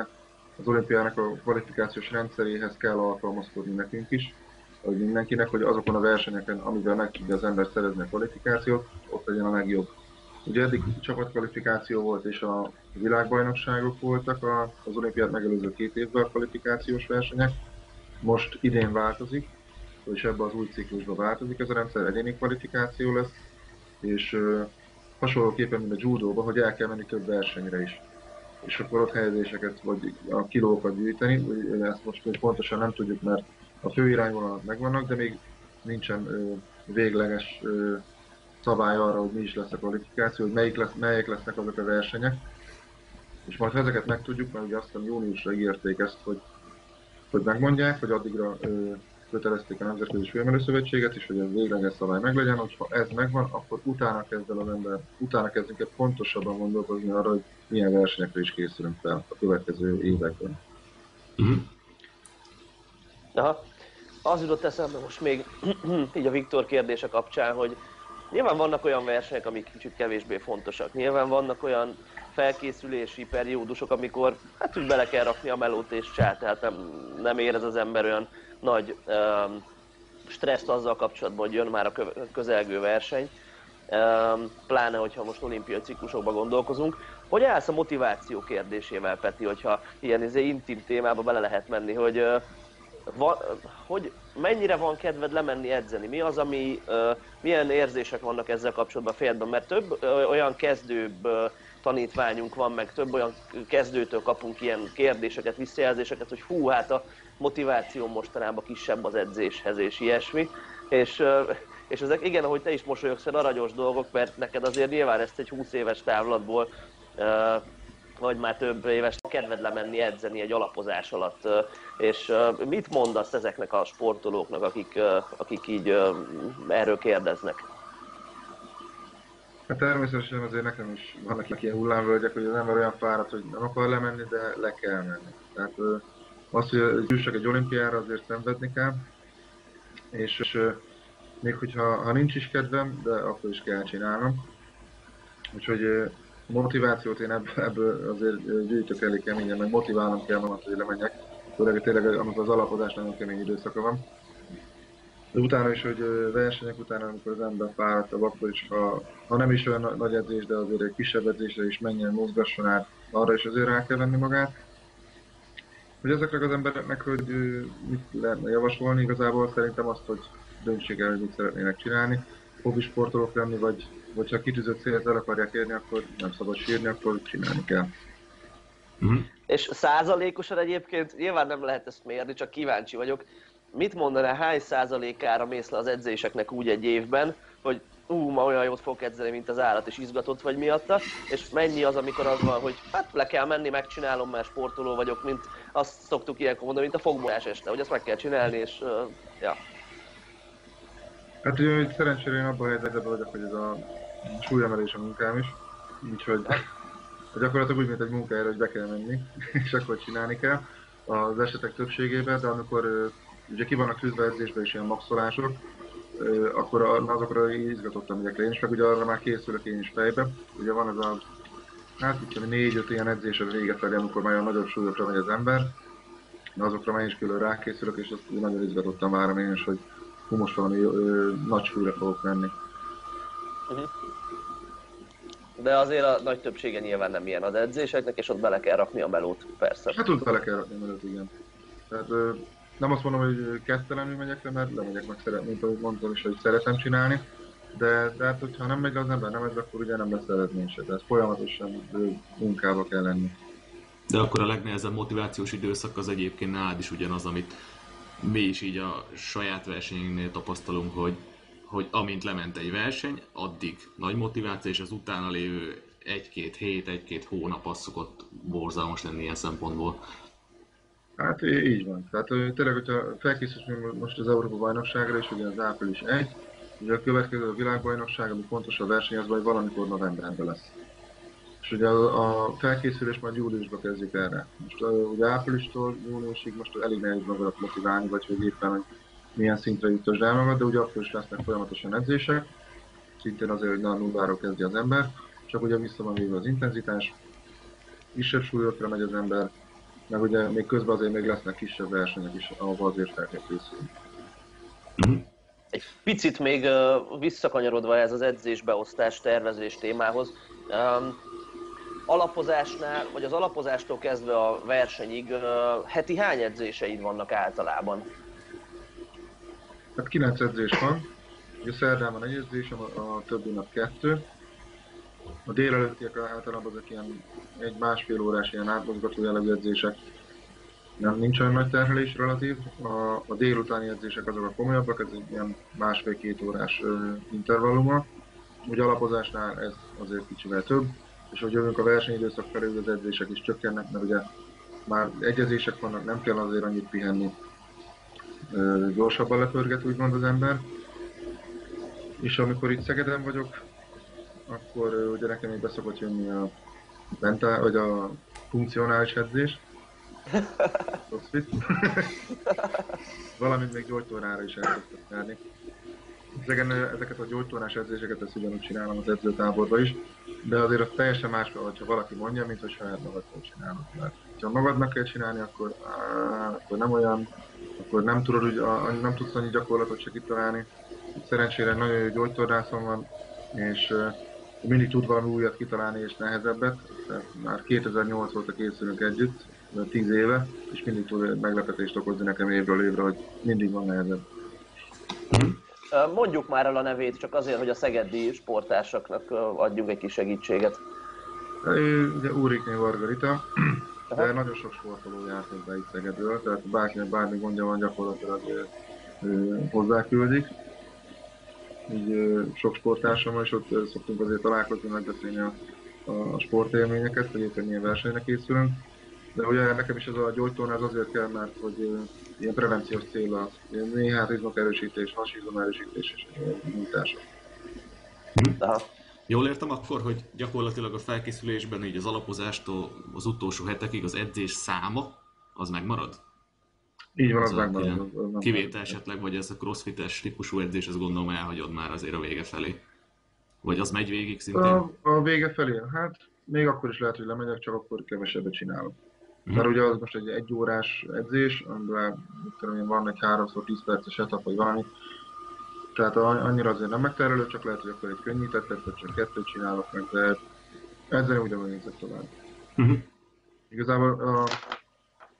az olimpiának a kvalifikációs rendszeréhez kell alkalmazkodni nekünk is, hogy mindenkinek, hogy azokon a versenyeken, amivel meg tudja az ember szerezni a kvalifikációt, ott legyen a legjobb. Ugye eddig csapatkvalifikáció volt és a világbajnokságok voltak az olimpiát megelőző két évben a kvalifikációs versenyek. Most idén változik, és ebben az új ciklusban változik ez a rendszer, egyéni kvalifikáció lesz, és hasonlóképpen, mint a judóban, hogy el kell menni több versenyre is. És akkor ott helyezéseket vagy a kilókat gyűjteni, ezt most még pontosan nem tudjuk, mert a fő irányvonalak megvannak, de még nincsen ö, végleges ö, szabály arra, hogy mi is lesz a kvalifikáció, hogy melyik lesz, melyek lesznek azok a versenyek. És majd ezeket megtudjuk, mert ugye aztán júniusra ígérték ezt, hogy, hogy megmondják, hogy addigra ö, kötelezték a Nemzetközi Súlyemelőszövetséget is, hogy a végleges szabály meglegyen, hogy ha ez megvan, akkor utána kezd el az ember, utána kezdünk el pontosabban gondolkozni arra, hogy milyen versenyekre is készülünk fel a következő években. Mm-hmm. Aha. Az jutott eszembe most még így a Viktor kérdése kapcsán, hogy nyilván vannak olyan versenyek, amik kicsit kevésbé fontosak. Nyilván vannak olyan felkészülési periódusok, amikor hát úgy bele kell rakni a melót és csát, tehát nem, nem érez az ember olyan nagy um, stresszt azzal kapcsolatban, hogy jön már a közelgő verseny, um, pláne, hogyha most olimpiai ciklusokban gondolkozunk. Hogy állsz a motiváció kérdésével, Peti, hogyha ilyen izé intim témába bele lehet menni, hogy, uh, va, hogy mennyire van kedved lemenni edzeni? Mi az, ami, uh, milyen érzések vannak ezzel kapcsolatban a fejedben? Mert több uh, olyan kezdőbb uh, tanítványunk van, meg több olyan kezdőtől kapunk ilyen kérdéseket, visszajelzéseket, hogy hú, hát a motiváció mostanában kisebb az edzéshez és ilyesmi. És, és ezek, igen, ahogy te is mosolyogsz fel, aranyos dolgok, mert neked azért nyilván ezt egy húsz éves távlatból, vagy már több éves kedved lemenni edzeni egy alapozás alatt. És mit mondasz ezeknek a sportolóknak, akik, akik így erről kérdeznek? Hát természetesen azért nekem is vannak ilyen hullámvölgyek, hogy az ember olyan fáradt, hogy nem akar lemenni, de le kell menni. Tehát az, hogy jussak egy olimpiára, azért szenvedni kell, és, és még hogyha ha nincs is kedvem, de akkor is kell csinálnom. Úgyhogy a motivációt én ebből, ebből azért gyűjtök elég keményen, meg motiválnom kell magam, hogy lemenjek. Főleg tényleg az alapozás nagyon kemény időszaka van. De utána is, hogy versenyek után, amikor az ember fáradtabb, akkor is, ha, ha nem is olyan nagy edzés, de azért egy kisebb edzésre is menjen, mozgasson át, arra is azért rá kell venni magát. Hogy ezeknek az embereknek, hogy mit lehetne javasolni, igazából szerintem azt, hogy döntsék el, hogy mit szeretnének csinálni. Hobbi sportolók lenni, vagy, vagy ha kitűzött célt el akarják érni, akkor nem szabad sírni, akkor csinálni kell. Mm. És százalékosan egyébként nyilván nem lehet ezt mérni, csak kíváncsi vagyok. Mit mondaná, hány százalékára mész le az edzéseknek úgy egy évben, hogy ú, ma olyan jót fogok edzeni, mint az állat, és izgatott vagy miatta, és mennyi az, amikor az van, hogy hát le kell menni, megcsinálom, mert sportoló vagyok, mint azt szoktuk ilyenkor mondani, mint a fogmosás este, hogy azt meg kell csinálni, és uh, ja. Hát ugye, szerencsére én abban a helyzetben vagyok, hogy ez a súlyemelés a munkám is, úgyhogy gyakorlatilag úgy, mint egy munkájára, hogy be kell menni, és akkor csinálni kell az esetek többségében, de amikor ugye ki vannak tűzve edzésben is ilyen maxolások, akkor azokra izgatottam egyekre én is, meg ugye arra már készülök én is fejbe. Ugye van ez a, hát tudom, négy-öt ilyen edzés az véget felé, amikor már nagyobb súlyokra megy az ember. De azokra már én is külön rákészülök, és azt nagyon izgatottan várom én is, hogy most valami ö, nagy súlyra fogok menni. Uh-huh. De azért a nagy többsége nyilván nem ilyen az edzéseknek, és ott bele kell rakni a melót, persze. Hát ott bele kell rakni a melót, igen. Tehát, ö, nem azt mondom, hogy kezdtelenül megyek le, mert lemegyek meg szeretném, mint ahogy mondtam is, hogy szeretem csinálni. De, de hát, hogyha nem megy az ember, nem megy, akkor ugye nem lesz eredmény se. Tehát folyamatosan munkába kell lenni. De akkor a legnehezebb motivációs időszak az egyébként nálad is ugyanaz, amit mi is így a saját versenyünknél tapasztalunk, hogy, hogy amint lement egy verseny, addig nagy motiváció, és az utána lévő egy-két hét, egy-két hónap az szokott borzalmas lenni ilyen szempontból. Hát így van. Tehát tényleg, hogyha felkészülünk most az Európa-bajnokságra, és ugye az április elseje, ugye a következő a világbajnokság, ami fontos a verseny, az majd valamikor novemberben lesz. És ugye a, a felkészülés majd júliusban kezdjük erre. Most ugye áprilistól júniusig most elég nehéz magadat motiválni, vagy hogy éppen, hogy milyen szintre jutasd el magad, de ugye akkor is lesznek folyamatosan edzések, szintén azért, hogy nulláról kezdje az ember, csak ugye vissza van véve az intenzitás, kisebb súlyokra megy az ember, meg ugye még közben azért még lesznek kisebb versenyek is, ahova azért fel kell készülni. Egy picit még visszakanyarodva ez az edzésbeosztás tervezés témához, um, alapozásnál, vagy az alapozástól kezdve a versenyig heti hány edzéseid vannak általában? Hát kilenc edzés van. Ugye szerdán van egy edzésem, a, a többi nap kettő. A délelőttiek általában azok ilyen egy-másfél órás ilyen átmozgató jellegű edzések. Nem, nincs olyan nagy terhelés relatív. A, a délutáni edzések azok a komolyabbak, ez egy ilyen másfél-két órás ö, intervalluma. Ugye alapozásnál ez azért kicsivel több. És hogy jövünk a versenyidőszak felé, az edzések is csökkennek, mert ugye már egyezések vannak, nem kell azért annyit pihenni. Ö, gyorsabban lepörget, úgymond az ember. És amikor itt Szegeden vagyok, akkor ö, ugye nekem még be szokott jönni a, mentál, vagy a funkcionális edzés. Crossfit. Valamint még gyógytornára is el tudtok járni. Ezeken, ezeket a gyógytornás edzéseket ezt ugyanúgy csinálom az edzőtáborban is, de azért az teljesen más, hogyha valaki mondja, mint hogy saját magadtól csinálod. Mert ha magadnak kell csinálni, akkor, á, akkor nem olyan, akkor nem, tudod, a, nem tudsz annyi gyakorlatot se kitalálni. Szerencsére nagyon jó gyógytornászom van, és uh, mindig tud valami újat kitalálni, és nehezebbet. Tehát már kétezer-nyolc óta készülünk együtt, tíz éve, és mindig tud meglepetést okozni nekem évről évre, hogy mindig van nehezebb. Mondjuk már el a nevét, csak azért, hogy a szegedi sportársaknak adjunk egy kis segítséget. Ő ugye Urikné Varga Rita, de nagyon sok sportoló járt be itt Szegedről, tehát bárkinek bármi gondja van, gyakorlatilag hozzáküldik. Így sok sporttársammal is ott szoktunk azért találkozni, megbeszélni a, a sportélményeket, hogy éppen milyen versenyre készülünk. De ugye nekem is ez a gyógytornás azért kell, mert hogy ilyen prevenciós cél az, néhány izmok erősítés, hasizom erősítés és nyújtása. Jól értem akkor, hogy gyakorlatilag a felkészülésben így az alapozástól az utolsó hetekig az edzés száma az megmarad? Így van, az, az megmarad. Kivétel esetleg, vagy ez a crossfites típusú edzés, azt gondolom elhagyod már azért a vége felé. Vagy az megy végig szintén? A, a vége felé, hát még akkor is lehet, hogy lemegyek, csak akkor kevesebbet csinálok. Mert ugye az most egy egyórás edzés, amiben van egy háromszor tíz perces etap, vagy valami. Tehát annyira azért nem megterelő, csak lehet, hogy akkor egy könnyített, tehát csak kettőt csinálok meg, de ezzel ugyanúgy nézek tovább. Uh-huh. Igazából a,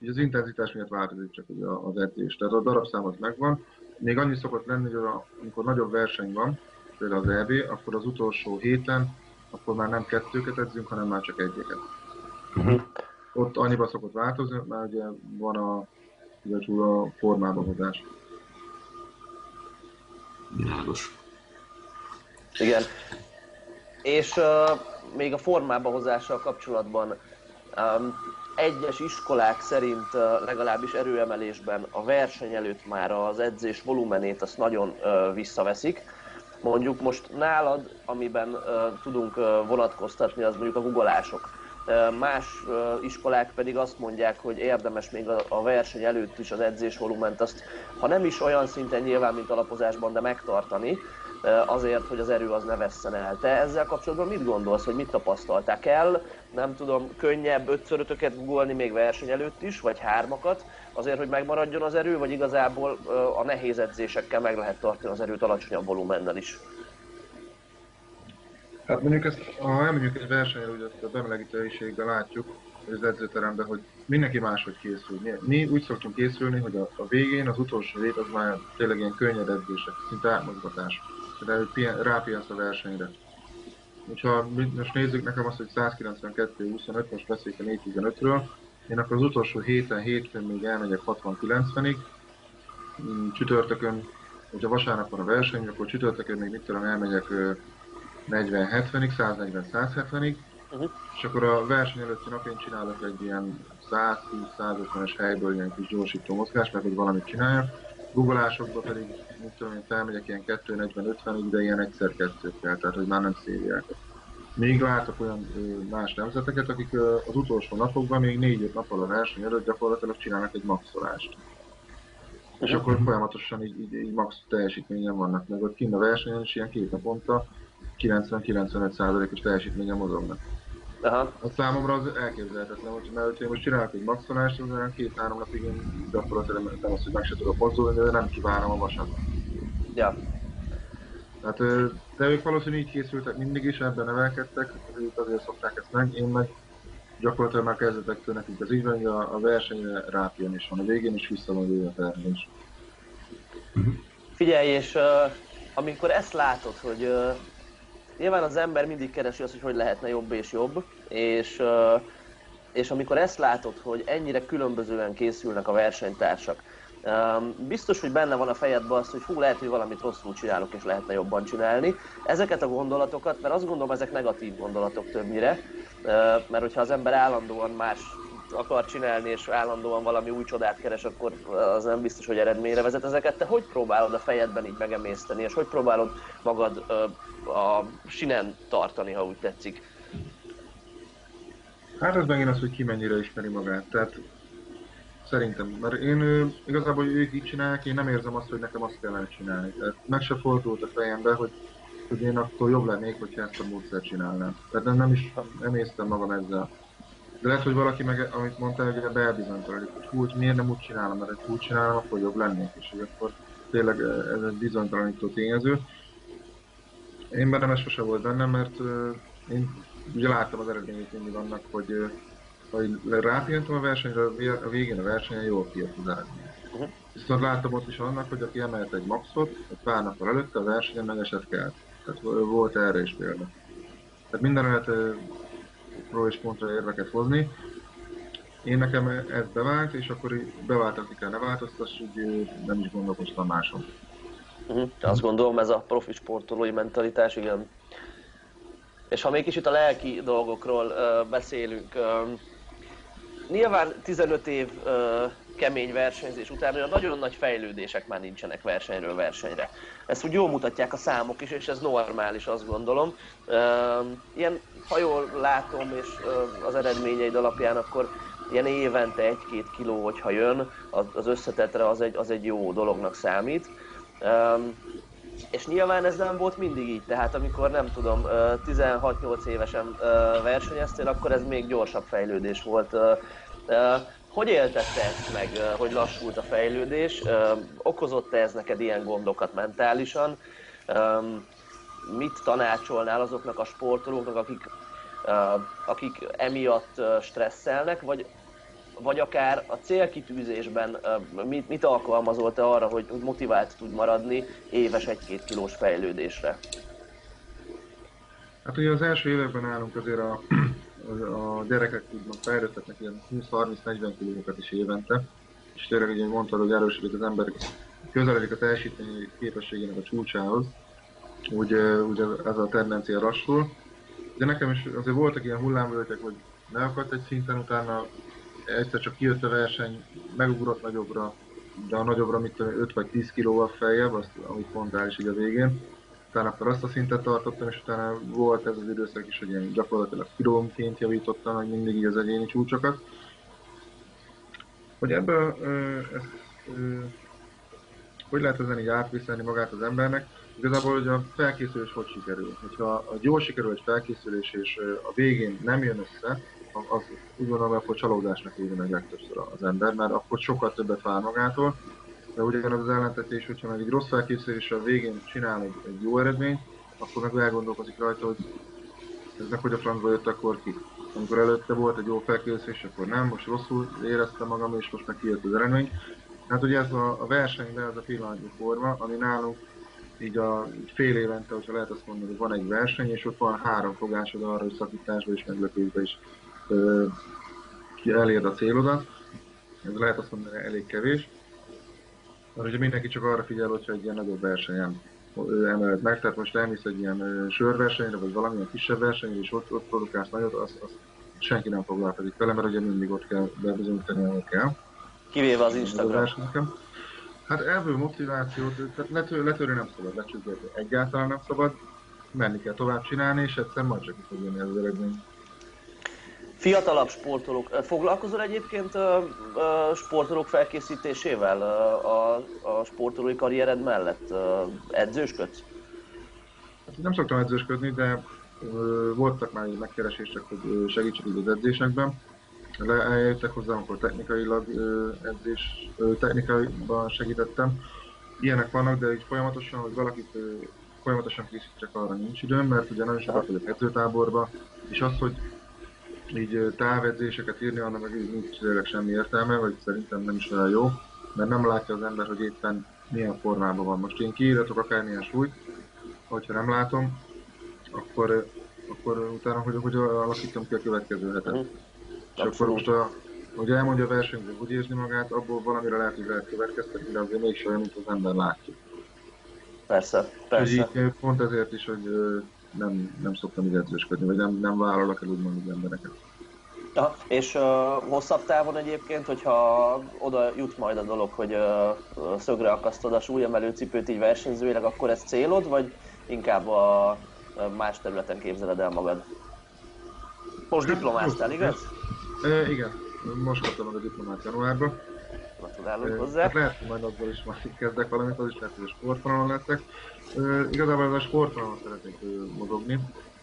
az intenzitás miatt változik csak ugye az edzés, tehát a darabszám az megvan. Még annyi szokott lenni, hogy a, amikor nagyobb verseny van, például az E B, akkor az utolsó héten, akkor már nem kettőket edzünk, hanem már csak egyeket. Uh-huh. Ott annyiba szokott változni, mert ugye van a, a formában hozás. Világos. Igen. És uh, még a formában hozással kapcsolatban um, egyes iskolák szerint uh, legalábbis erőemelésben a verseny előtt már az edzés volumenét azt nagyon uh, visszaveszik. Mondjuk most nálad, amiben uh, tudunk uh, vonatkoztatni, az mondjuk a guggolások. Más iskolák pedig azt mondják, hogy érdemes még a verseny előtt is az edzésvolument azt, ha nem is olyan szinten nyilván, mint alapozásban, de megtartani, azért, hogy az erő az ne vesszen el. Te ezzel kapcsolatban mit gondolsz, hogy mit tapasztaltál? Kell, nem tudom, könnyebb ötször ötöket guggolni még verseny előtt is, vagy hármakat, azért, hogy megmaradjon az erő, vagy igazából a nehéz edzésekkel meg lehet tartani az erőt alacsonyabb volumennel is? Hát mondjuk ezt, ha elmegyünk egy versenyre, ugye ezt a bemelegítőiséggel látjuk, hogy az edzőteremben, hogy mindenki máshogy készül. Mi, mi úgy szoktunk készülni, hogy a, a végén, az utolsó hét az már tényleg ilyen könnyed edzések, szinte átmozgatás, rápihensz a versenyre. Úgyhogy most nézzük nekem azt, hogy száz kilencvenkettő huszonöt, most beszéljük a négyszáztizenötről, én akkor az utolsó héten, hétfőn még elmegyek hatvan kilencvenig, csütörtökön, hogyha vasárnap van a verseny, akkor csütörtökön még mit tudom, elmegyek negyven hetvenig, száznegyven száz hetvenig, uh-huh. És akkor a verseny előtti nap én csinálok egy ilyen száztíz-százötvenes helyből ilyen kis gyorsító mozgást, meg hogy valamit csináljak. Googolásokban pedig, mit tudom én, felmegyek ilyen kettő negyven ötvenig, de ilyen egyszer kettőkkel, tehát hogy már nem szériákat. Még látok olyan más nemzeteket, akik az utolsó napokban még négy-öt nappal a verseny előtt gyakorlatilag csinálnak egy maxolást. Uh-huh. És akkor folyamatosan így, így, így max teljesítményen vannak, meg ott kint a versenyen is ilyen két naponta kilencven-kilencvenöt százalékos teljesítménye mozognak. Aha. A számomra az elképzelhetetlen, hogy mert én most csinálok egy maximálást, az olyan két-három napig én gyakorlatilag nem azt, hogy meg se tudok mozdulni, de nem kívánom a vasat. Ja. Tehát, de ők valószínűleg így készültek mindig is, ebben nevelkedtek, azért szokták ezt meg, én meg gyakorlatilag már kezdetektől nekünk az így van, hogy a, a versenyre rápihenés van a végén, és visszamondja a terhelés. Figyelj, és uh, amikor ezt látod, hogy uh... nyilván az ember mindig keresi azt, hogy hogy lehetne jobb és jobb, és, és amikor ezt látod, hogy ennyire különbözően készülnek a versenytársak, biztos, hogy benne van a fejedben az, hogy hú, lehet, hogy valamit rosszul csinálok, és lehetne jobban csinálni. Ezeket a gondolatokat, mert azt gondolom, ezek negatív gondolatok többnyire, mert hogyha az ember állandóan más akar csinálni, és állandóan valami új csodát keres, akkor az nem biztos, hogy eredményre vezet ezeket. Te hogy próbálod a fejedben így megemészteni, és hogy próbálod magad a sinen tartani, ha úgy tetszik? Hát ez megint az, hogy ki mennyire ismeri magát. Tehát szerintem, mert én igazából, hogy ők így csinálják, én nem érzem azt, hogy nekem azt kellene csinálni. Tehát meg se fordult a fejembe, hogy, hogy én attól jobb lennék, hogyha ezt a módszert csinálnám. Tehát nem, nem is emésztem magam ezzel. De lehet, hogy valaki meg, amit mondtál, hogy beelbizonytalanik, hogy hú, miért nem úgy csinálom, mert hogy úgy csinálom, akkor jobb lennék, és hogy akkor tényleg ez egy bizonytalanító tényező. Én bennem ez sose volt bennem, mert uh, én ugye láttam az eredményét mindig annak, hogy uh, ha rápihentem a versenyre, a végén a versenyen jól kijött az eredmény. Uh-huh. Viszont láttam ott is annak, hogy aki emelt egy maxot, egy pár nappal előtte a versenyen megesett kelt. Tehát volt erre is példa. Tehát minden előtt, uh, pro és kontra érveket hozni. Én nekem ez bevált, és akkor beváltatni kell, ne változtass, hogy nem is gondolkoztam máson. Uh-huh. Azt gondolom, ez a profi sportolói mentalitás, igen. És ha még kicsit a lelki dolgokról uh, beszélünk, uh, nyilván tizenöt év uh, kemény versenyzés után olyan nagyon nagy fejlődések már nincsenek versenyről versenyre. Ezt úgy jól mutatják a számok is, és ez normális, azt gondolom. Ilyen, ha jól látom, és az eredményeid alapján, akkor ilyen évente egy-két kiló, hogyha jön, az összetetre az egy, az egy jó dolognak számít. És nyilván ez nem volt mindig így, tehát amikor nem tudom, tizenhat-nyolc évesen versenyeztél, akkor ez még gyorsabb fejlődés volt. Hogy élted te ezt meg, hogy lassult a fejlődés? Okozott-e ez neked ilyen gondokat mentálisan? Mit tanácsolnál azoknak a sportolóknak, akik, akik emiatt stresszelnek? Vagy, vagy akár a célkitűzésben mit, mit alkalmazol te arra, hogy motivált tud maradni éves egy-két kilós fejlődésre? Hát ugye az első években állunk azért a... a gyerekek tudnak fejlődhetnek ilyen húsz-harminc-negyven kilókat is évente, és tényleg, ugye mondtad, hogy erősödik az ember, közeledik a teljesítmény képességének a csúcsához, úgy, úgy ez a tendencia lassul. De nekem is azért voltak ilyen hullámvölgyek, hogy megakadt egy szinten, utána egyszer csak kijött a verseny, megugrott nagyobbra, de a nagyobbra mit tudom, öt vagy tíz kilóval feljebb, azt, amit mondtál is így a végén. utána fel azt a szintet tartottam, és utána volt ez az időszak is, hogy én gyakorlatilag kilónként javítottam, hogy mindig az egyéni csúcsokat. Hogy ebből ezt, hogy lehet ezen így átviselni magát az embernek? Igazából, hogy a felkészülés hogy sikerül. Ha a jól sikerül egy felkészülés, és a végén nem jön össze, az úgy gondolom, hogy akkor csalódásnak írja meg legtöbbször az ember, mert akkor sokkal többet vár magától. De ugyanaz az ellentetés, hogyha meg egy rossz felkészülés a végén csinál egy, egy jó eredményt, akkor meg elgondolkozik rajta, hogy ez meg hogy a francba jött akkor ki. Amikor előtte volt egy jó felkészülés, akkor nem, most rosszul éreztem magam, és most meg kijött az eredmény. Hát ugye ez a, a versenyben ez a pillanatnyi forma, ami nálunk így a fél évente, hogyha lehet azt mondani, hogy van egy verseny, és ott van három fogásod arra, hogy szakításba és meglökésbe is ö, elérd a célodat. Ez lehet azt mondani, hogy elég kevés. Mert ugye mindenki csak arra figyel, hogyha egy ilyen nagyobb versenyen emeled meg, tehát most elmész egy ilyen sörversenyre, vagy valamilyen kisebb versenyre, és ott, ott produkálsz nagyot, azt, azt senki nem foglalkozik vele, mert ugye mindig ott kell bebizonyítani, ahol kell. Kivéve az Instagram. Hát ebből motivációt, tehát letör, letörni nem szabad, lecsüzdölni egyáltalán nem szabad, menni kell tovább csinálni, és egyszer majd csak ki fog jönni az eredmény. Fiatalabb sportolók, foglalkozol egyébként a sportolók felkészítésével a, a sportolói karriered mellett? Edzősködsz? Hát nem szoktam edzősködni, de voltak már megkeresések, hogy segítsek az edzésekben. Eljöttek hozzám, amikor technikailag edzés, technikaiban segítettem. Ilyenek vannak, de így folyamatosan, hogy valakit folyamatosan készítsek, arra nincs időm, mert ugye nem is sokat vagyok edzőtáborba, és az, hogy így távedzéseket írni, hanem meg így nincs tényleg semmi értelme, vagy szerintem nem is olyan jó, mert nem látja az ember, hogy éppen milyen formában van. Most én kiíratok akármilyen súlyt, hogyha nem látom, akkor, akkor utána hogy, hogy alakítom ki a következő hetet. És akkor most, a, hogy elmondja a versenyző, hogy érzi magát, abból valamire lehet, hogy lehet következtetni, de azért mégis olyan, mint az ember látja. Persze, persze. Így, pont ezért is, hogy nem, nem szoktam így edzősködni, vagy nem, nem vállalak el úgymond az embereket. Aha, és uh, hosszabb távon egyébként, hogyha oda jut majd a dolog, hogy uh, szögre akasztod a súlyemelő cipőt így versenyzőileg, akkor ez célod, vagy inkább a, a más területen képzeled el magad? Most diplomáztál, igaz? É, igen, most kaptam meg a diplomát januárban. Gratulálunk hozzá. Hát lehet, hogy majd abból is majd kezdek valamit, az is lehet, hogy a sportvonalon lettek. É, igazából ez a sportvonalon szeretnék mozogni,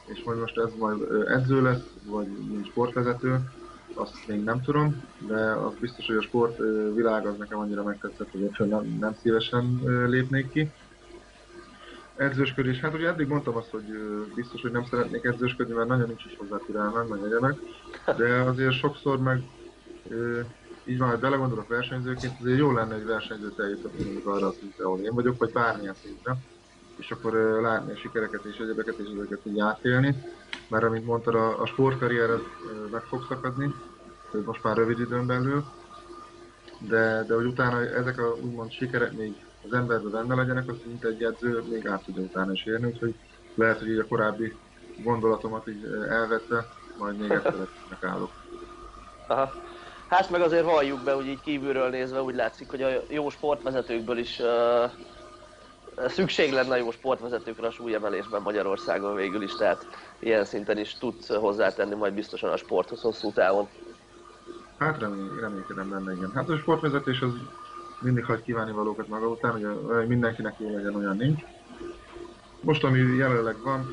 és majd most ez majd edző lesz, vagy sportvezető, azt még nem tudom, de az biztos, hogy a sportvilág az nekem annyira megtetszett, hogy egyszerűen nem, nem szívesen lépnék ki. Edzősködés, hát ugye eddig mondtam azt, hogy biztos, hogy nem szeretnék edzősködni, mert nagyon nincs is hozzá türelmem, meg egyenek, de azért sokszor meg így van, hogy belegondolok versenyzőként, azért jó lenne egy versenyzőt eljutatni arra a szintre, ahol én vagyok, vagy bármilyen szintre, és akkor látni a sikereket és egyebeket és ezeket így átélni, mert amint mondtad, a, a sportkarriered meg fog szakadni, most már rövid időn belül, de, de hogy utána ezek a úgymond sikerek még az emberben benne legyenek, az mint egy edző még át tudja utána is érni, úgyhogy lehet, hogy így a korábbi gondolatomat így elvette, majd még egyszer állok. Aha. Hát meg azért valljuk be, hogy így kívülről nézve úgy látszik, hogy a jó sportvezetőkből is uh, szükség lenne a jó sportvezetőkre a súlyemelésben Magyarországon végül is, tehát ilyen szinten is tudsz hozzátenni majd biztosan a sporthoz hosszú távon. Hát remény, reménykedem benne, igen. Hát a sportvezetés az mindig hagy kívánni valókat maga után, hogy mindenkinek jó legyen, olyan nincs. Most, ami jelenleg van,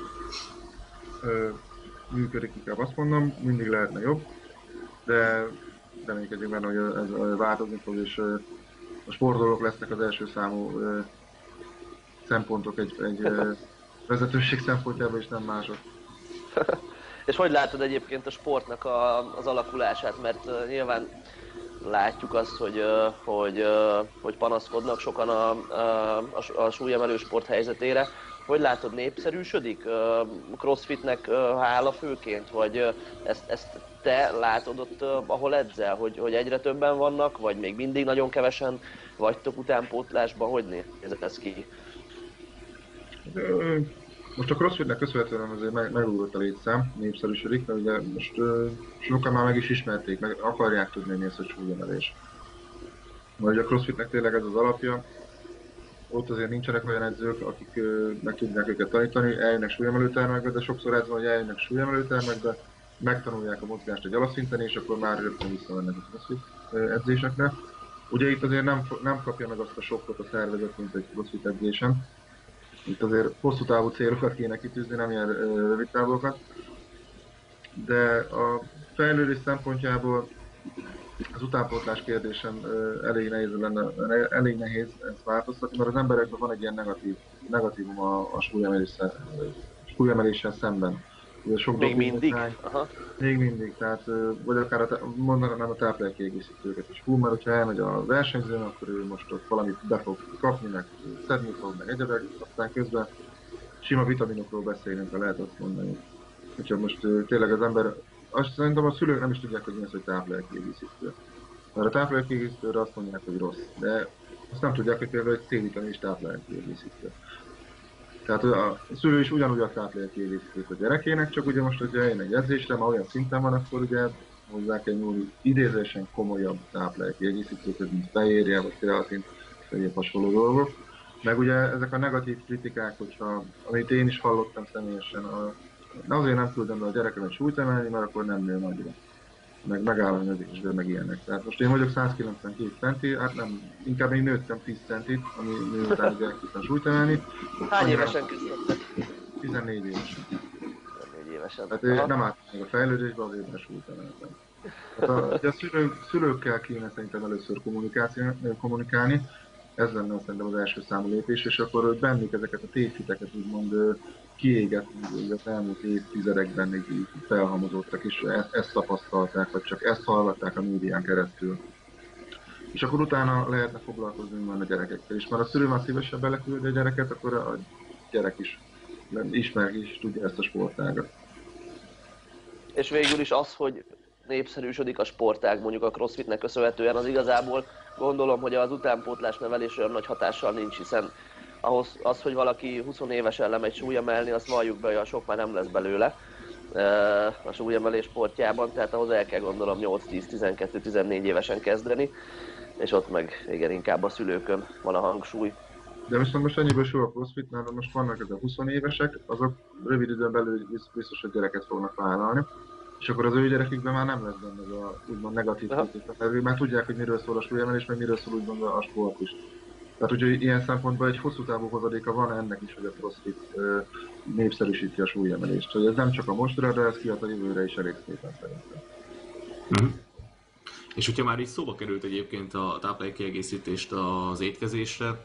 működik, inkább azt mondom, mindig lehetne jobb, de reménykedjük benne, hogy ez változni fog, és a sportolók lesznek az első számú szempontok egy, egy vezetőség szempontjából, és nem mások. És hogy látod egyébként a sportnak a, az alakulását, mert nyilván látjuk azt, hogy, hogy, hogy panaszkodnak sokan a, a, a súlyemelő sport helyzetére. Hogy látod, népszerűsödik crossfitnek hála főként? Vagy ezt, ezt te látod ott, ahol edzel, hogy, hogy egyre többen vannak, vagy még mindig nagyon kevesen vagytok utánpótlásban? Hogy nézed ez ki? Most a crossfitnek köszönhetően azért meg, megugrott a létszám, népszerűsödik, mert ugye most ö, sokan már meg is ismerték, meg akarják tudni, hogy mi az, hogy súlyemelés. Mert ugye a crossfitnek tényleg ez az alapja, ott azért nincsenek olyan edzők, akik meg tudják őket tanítani, eljönnek súlyemelőtermekbe, de sokszor ez van, hogy eljönnek súlyemelőtermekbe, megtanulják a mozgást egy alaszinten, és akkor már rögtön visszamennek a crossfit edzéseknek. Ugye itt azért nem, nem kapja meg azt a sokkot a szervezet, mint egy crossfit edzésen. Itt azért hosszú távú célokat kéne kitűzni, nem ilyen rövid távokat. De a fejlődés szempontjából az utánpótlás kérdésem elég nehéz lenne, elég nehéz ezt változtatni, mert az emberekben van egy ilyen negatív, negatívum a, a súlyemeléssel szemben. Ugye sok még mindig? Után, még mindig, tehát vagy akár a, mondanám a táplálkiegészítőket is. Hú, mert ha elmegy a versenyzőn, akkor ő most ott valamit be fog kapni, meg szedni fog, meg egyebek, aztán közben sima vitaminokról beszélünk, ha lehet azt mondani. Hogyha most tényleg az ember, azt szerintem a szülők nem is tudják, hogy mi az, hogy táplálkiegészítő. Mert a táplálkiegészítőre azt mondják, hogy rossz, de azt nem tudják, hogy például egy C-vitamin is táplálkiegészítő. Tehát a szülő is ugyanúgy a táplálkiegészítőt a gyerekének, csak ugye most, hogyha eljön egy edzésre, már olyan szinten van, akkor ugye hozzá kell nyúlni idézősen komolyabb táplálkiegészítőket, mint fehérje, vagy kreatin, vagy ilyen hasonló dolgok. Meg ugye ezek a negatív kritikák, hogyha, amit én is hallottam személyesen, a, de azért nem küldöm be a gyerekemet súlyt emelni, mert akkor nem nő nagyra. Meg megállani az is, de meg ilyenek. Tehát most én vagyok száz kilencvenkettő centi, hát nem, inkább még nőttem tíz centit, ami miután elkezdtem súlyt emelni. Hány évesen küzdöttek? tizennégy évesen. tizennégy évesen. Hát én nem álltam meg a fejlődésbe, azért már súlyt emeltem. Hát a, a szülők, szülőkkel kéne szerintem először kommunikálni. Ez lenne szerintem az első számú lépés, és akkor bennük ezeket a tévhiteket úgymond kiégett, hogy az elmúlt évtizedekben még felhalmozottak, és ezt, ezt tapasztalták, vagy csak ezt hallgatták a médián keresztül. És akkor utána lehetne foglalkozni már a gyerekekkel is. Mert a szülő már szívesen beleküldi a gyereket, akkor a gyerek is ismeri és tudja ezt a sportágat. És végül is az, hogy népszerűsödik a sportág, mondjuk a crossfitnek köszönhetően, az igazából gondolom, hogy az utánpótlás nevelés olyan nagy hatással nincs, hiszen ahhoz, az, hogy valaki húsz évesen lemegy súlyemelni, azt valljuk be, olyan sok már nem lesz belőle a súlyemelés sportjában, tehát ahhoz el kell gondolom nyolc-tíz-tizenkettő-tizennégy évesen kezdeni, és ott meg igen, inkább a szülőkön van a hangsúly. De viszont most annyiből súly a crossfitnál, de most vannak ezek a húsz évesek, azok rövid időn belül biztos, hogy gyereket fognak vállalni. És akkor az ő gyerekükben már nem lesz benne ez a úgymond negatív kritika, mert ők már tudják, hogy miről szól a súlyemelés, meg miről szól úgymond a sport is. Tehát ugye ilyen szempontból egy hosszú távú hozadéka van ennek is, hogy a crossfit népszerűsíti a súlyemelést. Hogy ez nem csak a mostra, de ez kihat a jövőre is elég szépen szerintem. Mm-hmm. És hogyha már így szóba került egyébként a táplálékkiegészítést az étkezésre,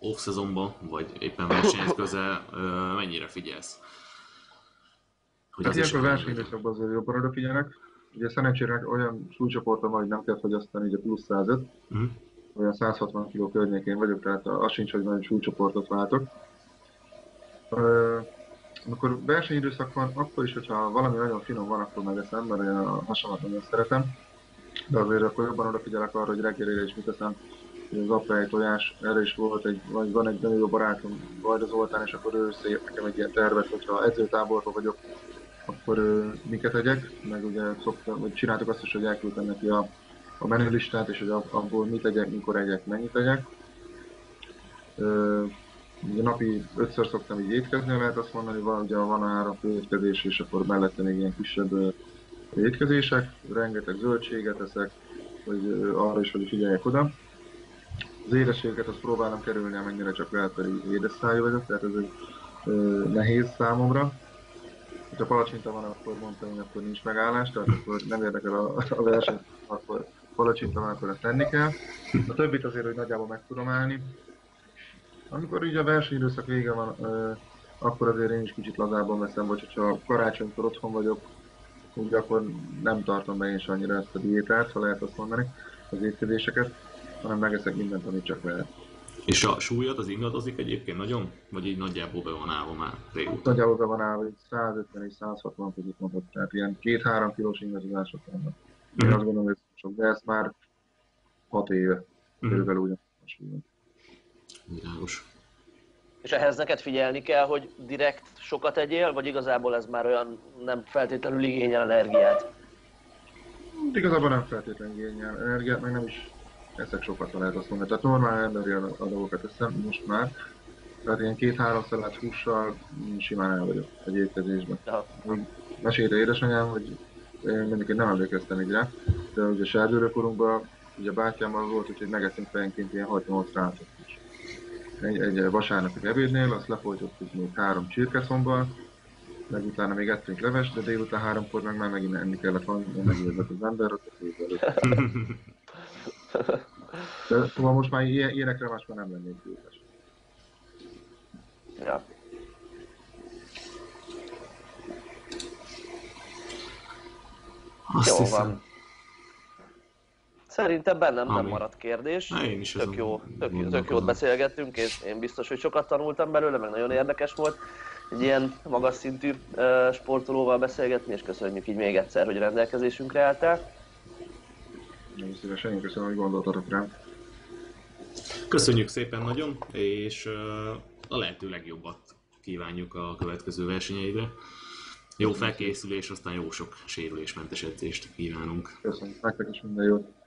off-szezonban, vagy éppen versenyhez közel, mennyire figyelsz? Hát ilyenkor versenydőszakban azért jobban odafigyelnek. Ugye szerencsének olyan súlycsoportom van, hogy nem kell fogyasztani, ugye plusz százöt, uh-huh. olyan száz hatvan kiló környékén vagyok, tehát az sincs, hogy nagyon súlycsoportot váltok. Uh, amikor versenyidőszak van, akkor is, hogyha valami nagyon finom van, akkor megeszem, mert olyan a hasamat nagyon szeretem. De azért akkor jobban odafigyelek arra, hogy reggelére is mit eszem. Az apai tojás, erre is volt egy, vagy van egy nagyon jó barátom, Vajda Zoltán, és akkor ő szép nekem egy ilyen tervet, hogyha edzőtáborban vagyok, akkor uh, miket egyek, meg ugye szoktam, vagy csináltuk azt is, hogy elküldtem neki a, a menülistát, és hogy abból mit egyek, mikor egyek, mennyit egyek. Uh, ugye napi ötször szoktam így étkezni, lehet azt mondani, hogy van, ugye van ára főétkezés, és akkor mellette még ilyen kisebb uh, étkezések, rengeteg zöldséget eszek, hogy uh, arra is, hogy figyeljek oda. Az édességeket azt próbálom kerülni, amennyire csak lehet, pedig édes szájú vagyok, tehát ez egy uh, nehéz számomra. Ha palacsinta van, akkor mondtam, hogy akkor nincs megállás, tehát akkor nem érdekel a, a verseny, akkor palacsinta van, akkor ezt tenni kell. A többit azért, hogy nagyjából meg tudom állni. Amikor így a versenyidőszak vége van, akkor azért én is kicsit lazábban veszem, vagy hogyha karácsonykor otthon vagyok, úgy akkor nem tartom be én is annyira ezt a diétát, ha lehet azt mondani, az étkezéseket, hanem megeszek mindent, amit csak lehet. És a súlyod az ingadozik egyébként nagyon? Vagy így nagyjából be van állva már régóta? Nagyjából be van állva, így száz ötven és száz hatvan között mondok, tehát ilyen két-három kilós ingazozások vannak. Én azt gondolom, hogy sok, de ezt már hat éve, körülbelül ugyanaz a súlyod. Világos. És ehhez neked figyelni kell, hogy direkt sokat egyél, vagy igazából ez már olyan nem feltétlenül igényel energiát? Igazából nem feltétlenül igényel energiát, meg nem is ezek sokat lehet azt mondani. Tehát normál emberi a, a dolgokat eszem most már. Tehát ilyen két-három szalács hússal simán el vagyok egy étkezésben. Mesélte édesanyám, hogy én mondjuk én nem emlékeztem így rá, de ugye a serdülőkorunkban ugye a bátyámmal volt, úgyhogy megeszünk fejenként ilyen hat-nyolc ráncot is. Egy, egy vasárnapi ebédnél, azt lefolytottuk még három csirkeszombbal, meg utána még ettünk leves, de délután háromkor meg már megint enni kellett van, én megérzett az ember, ott a de szóval most már ilyenekre más már nem lennék képes. Ja. Azt jó hiszem. Van. Szerintem bennem Ami. nem maradt kérdés. Na, én is tök jó, tök, tök jót beszélgettünk, és én biztos, hogy sokat tanultam belőle, meg nagyon érdekes volt egy ilyen magas szintű uh, sportolóval beszélgetni, és köszönjük így még egyszer, hogy rendelkezésünkre álltál. Nagyon szívesen, én köszönöm, hogy gondoltatok rám. Köszönjük szépen nagyon, és uh, a lehető legjobbat kívánjuk a következő versenyeidre. Jó felkészülés, aztán jó sok sérülésmentes edzést kívánunk. Köszönöm, nektek is minden jót.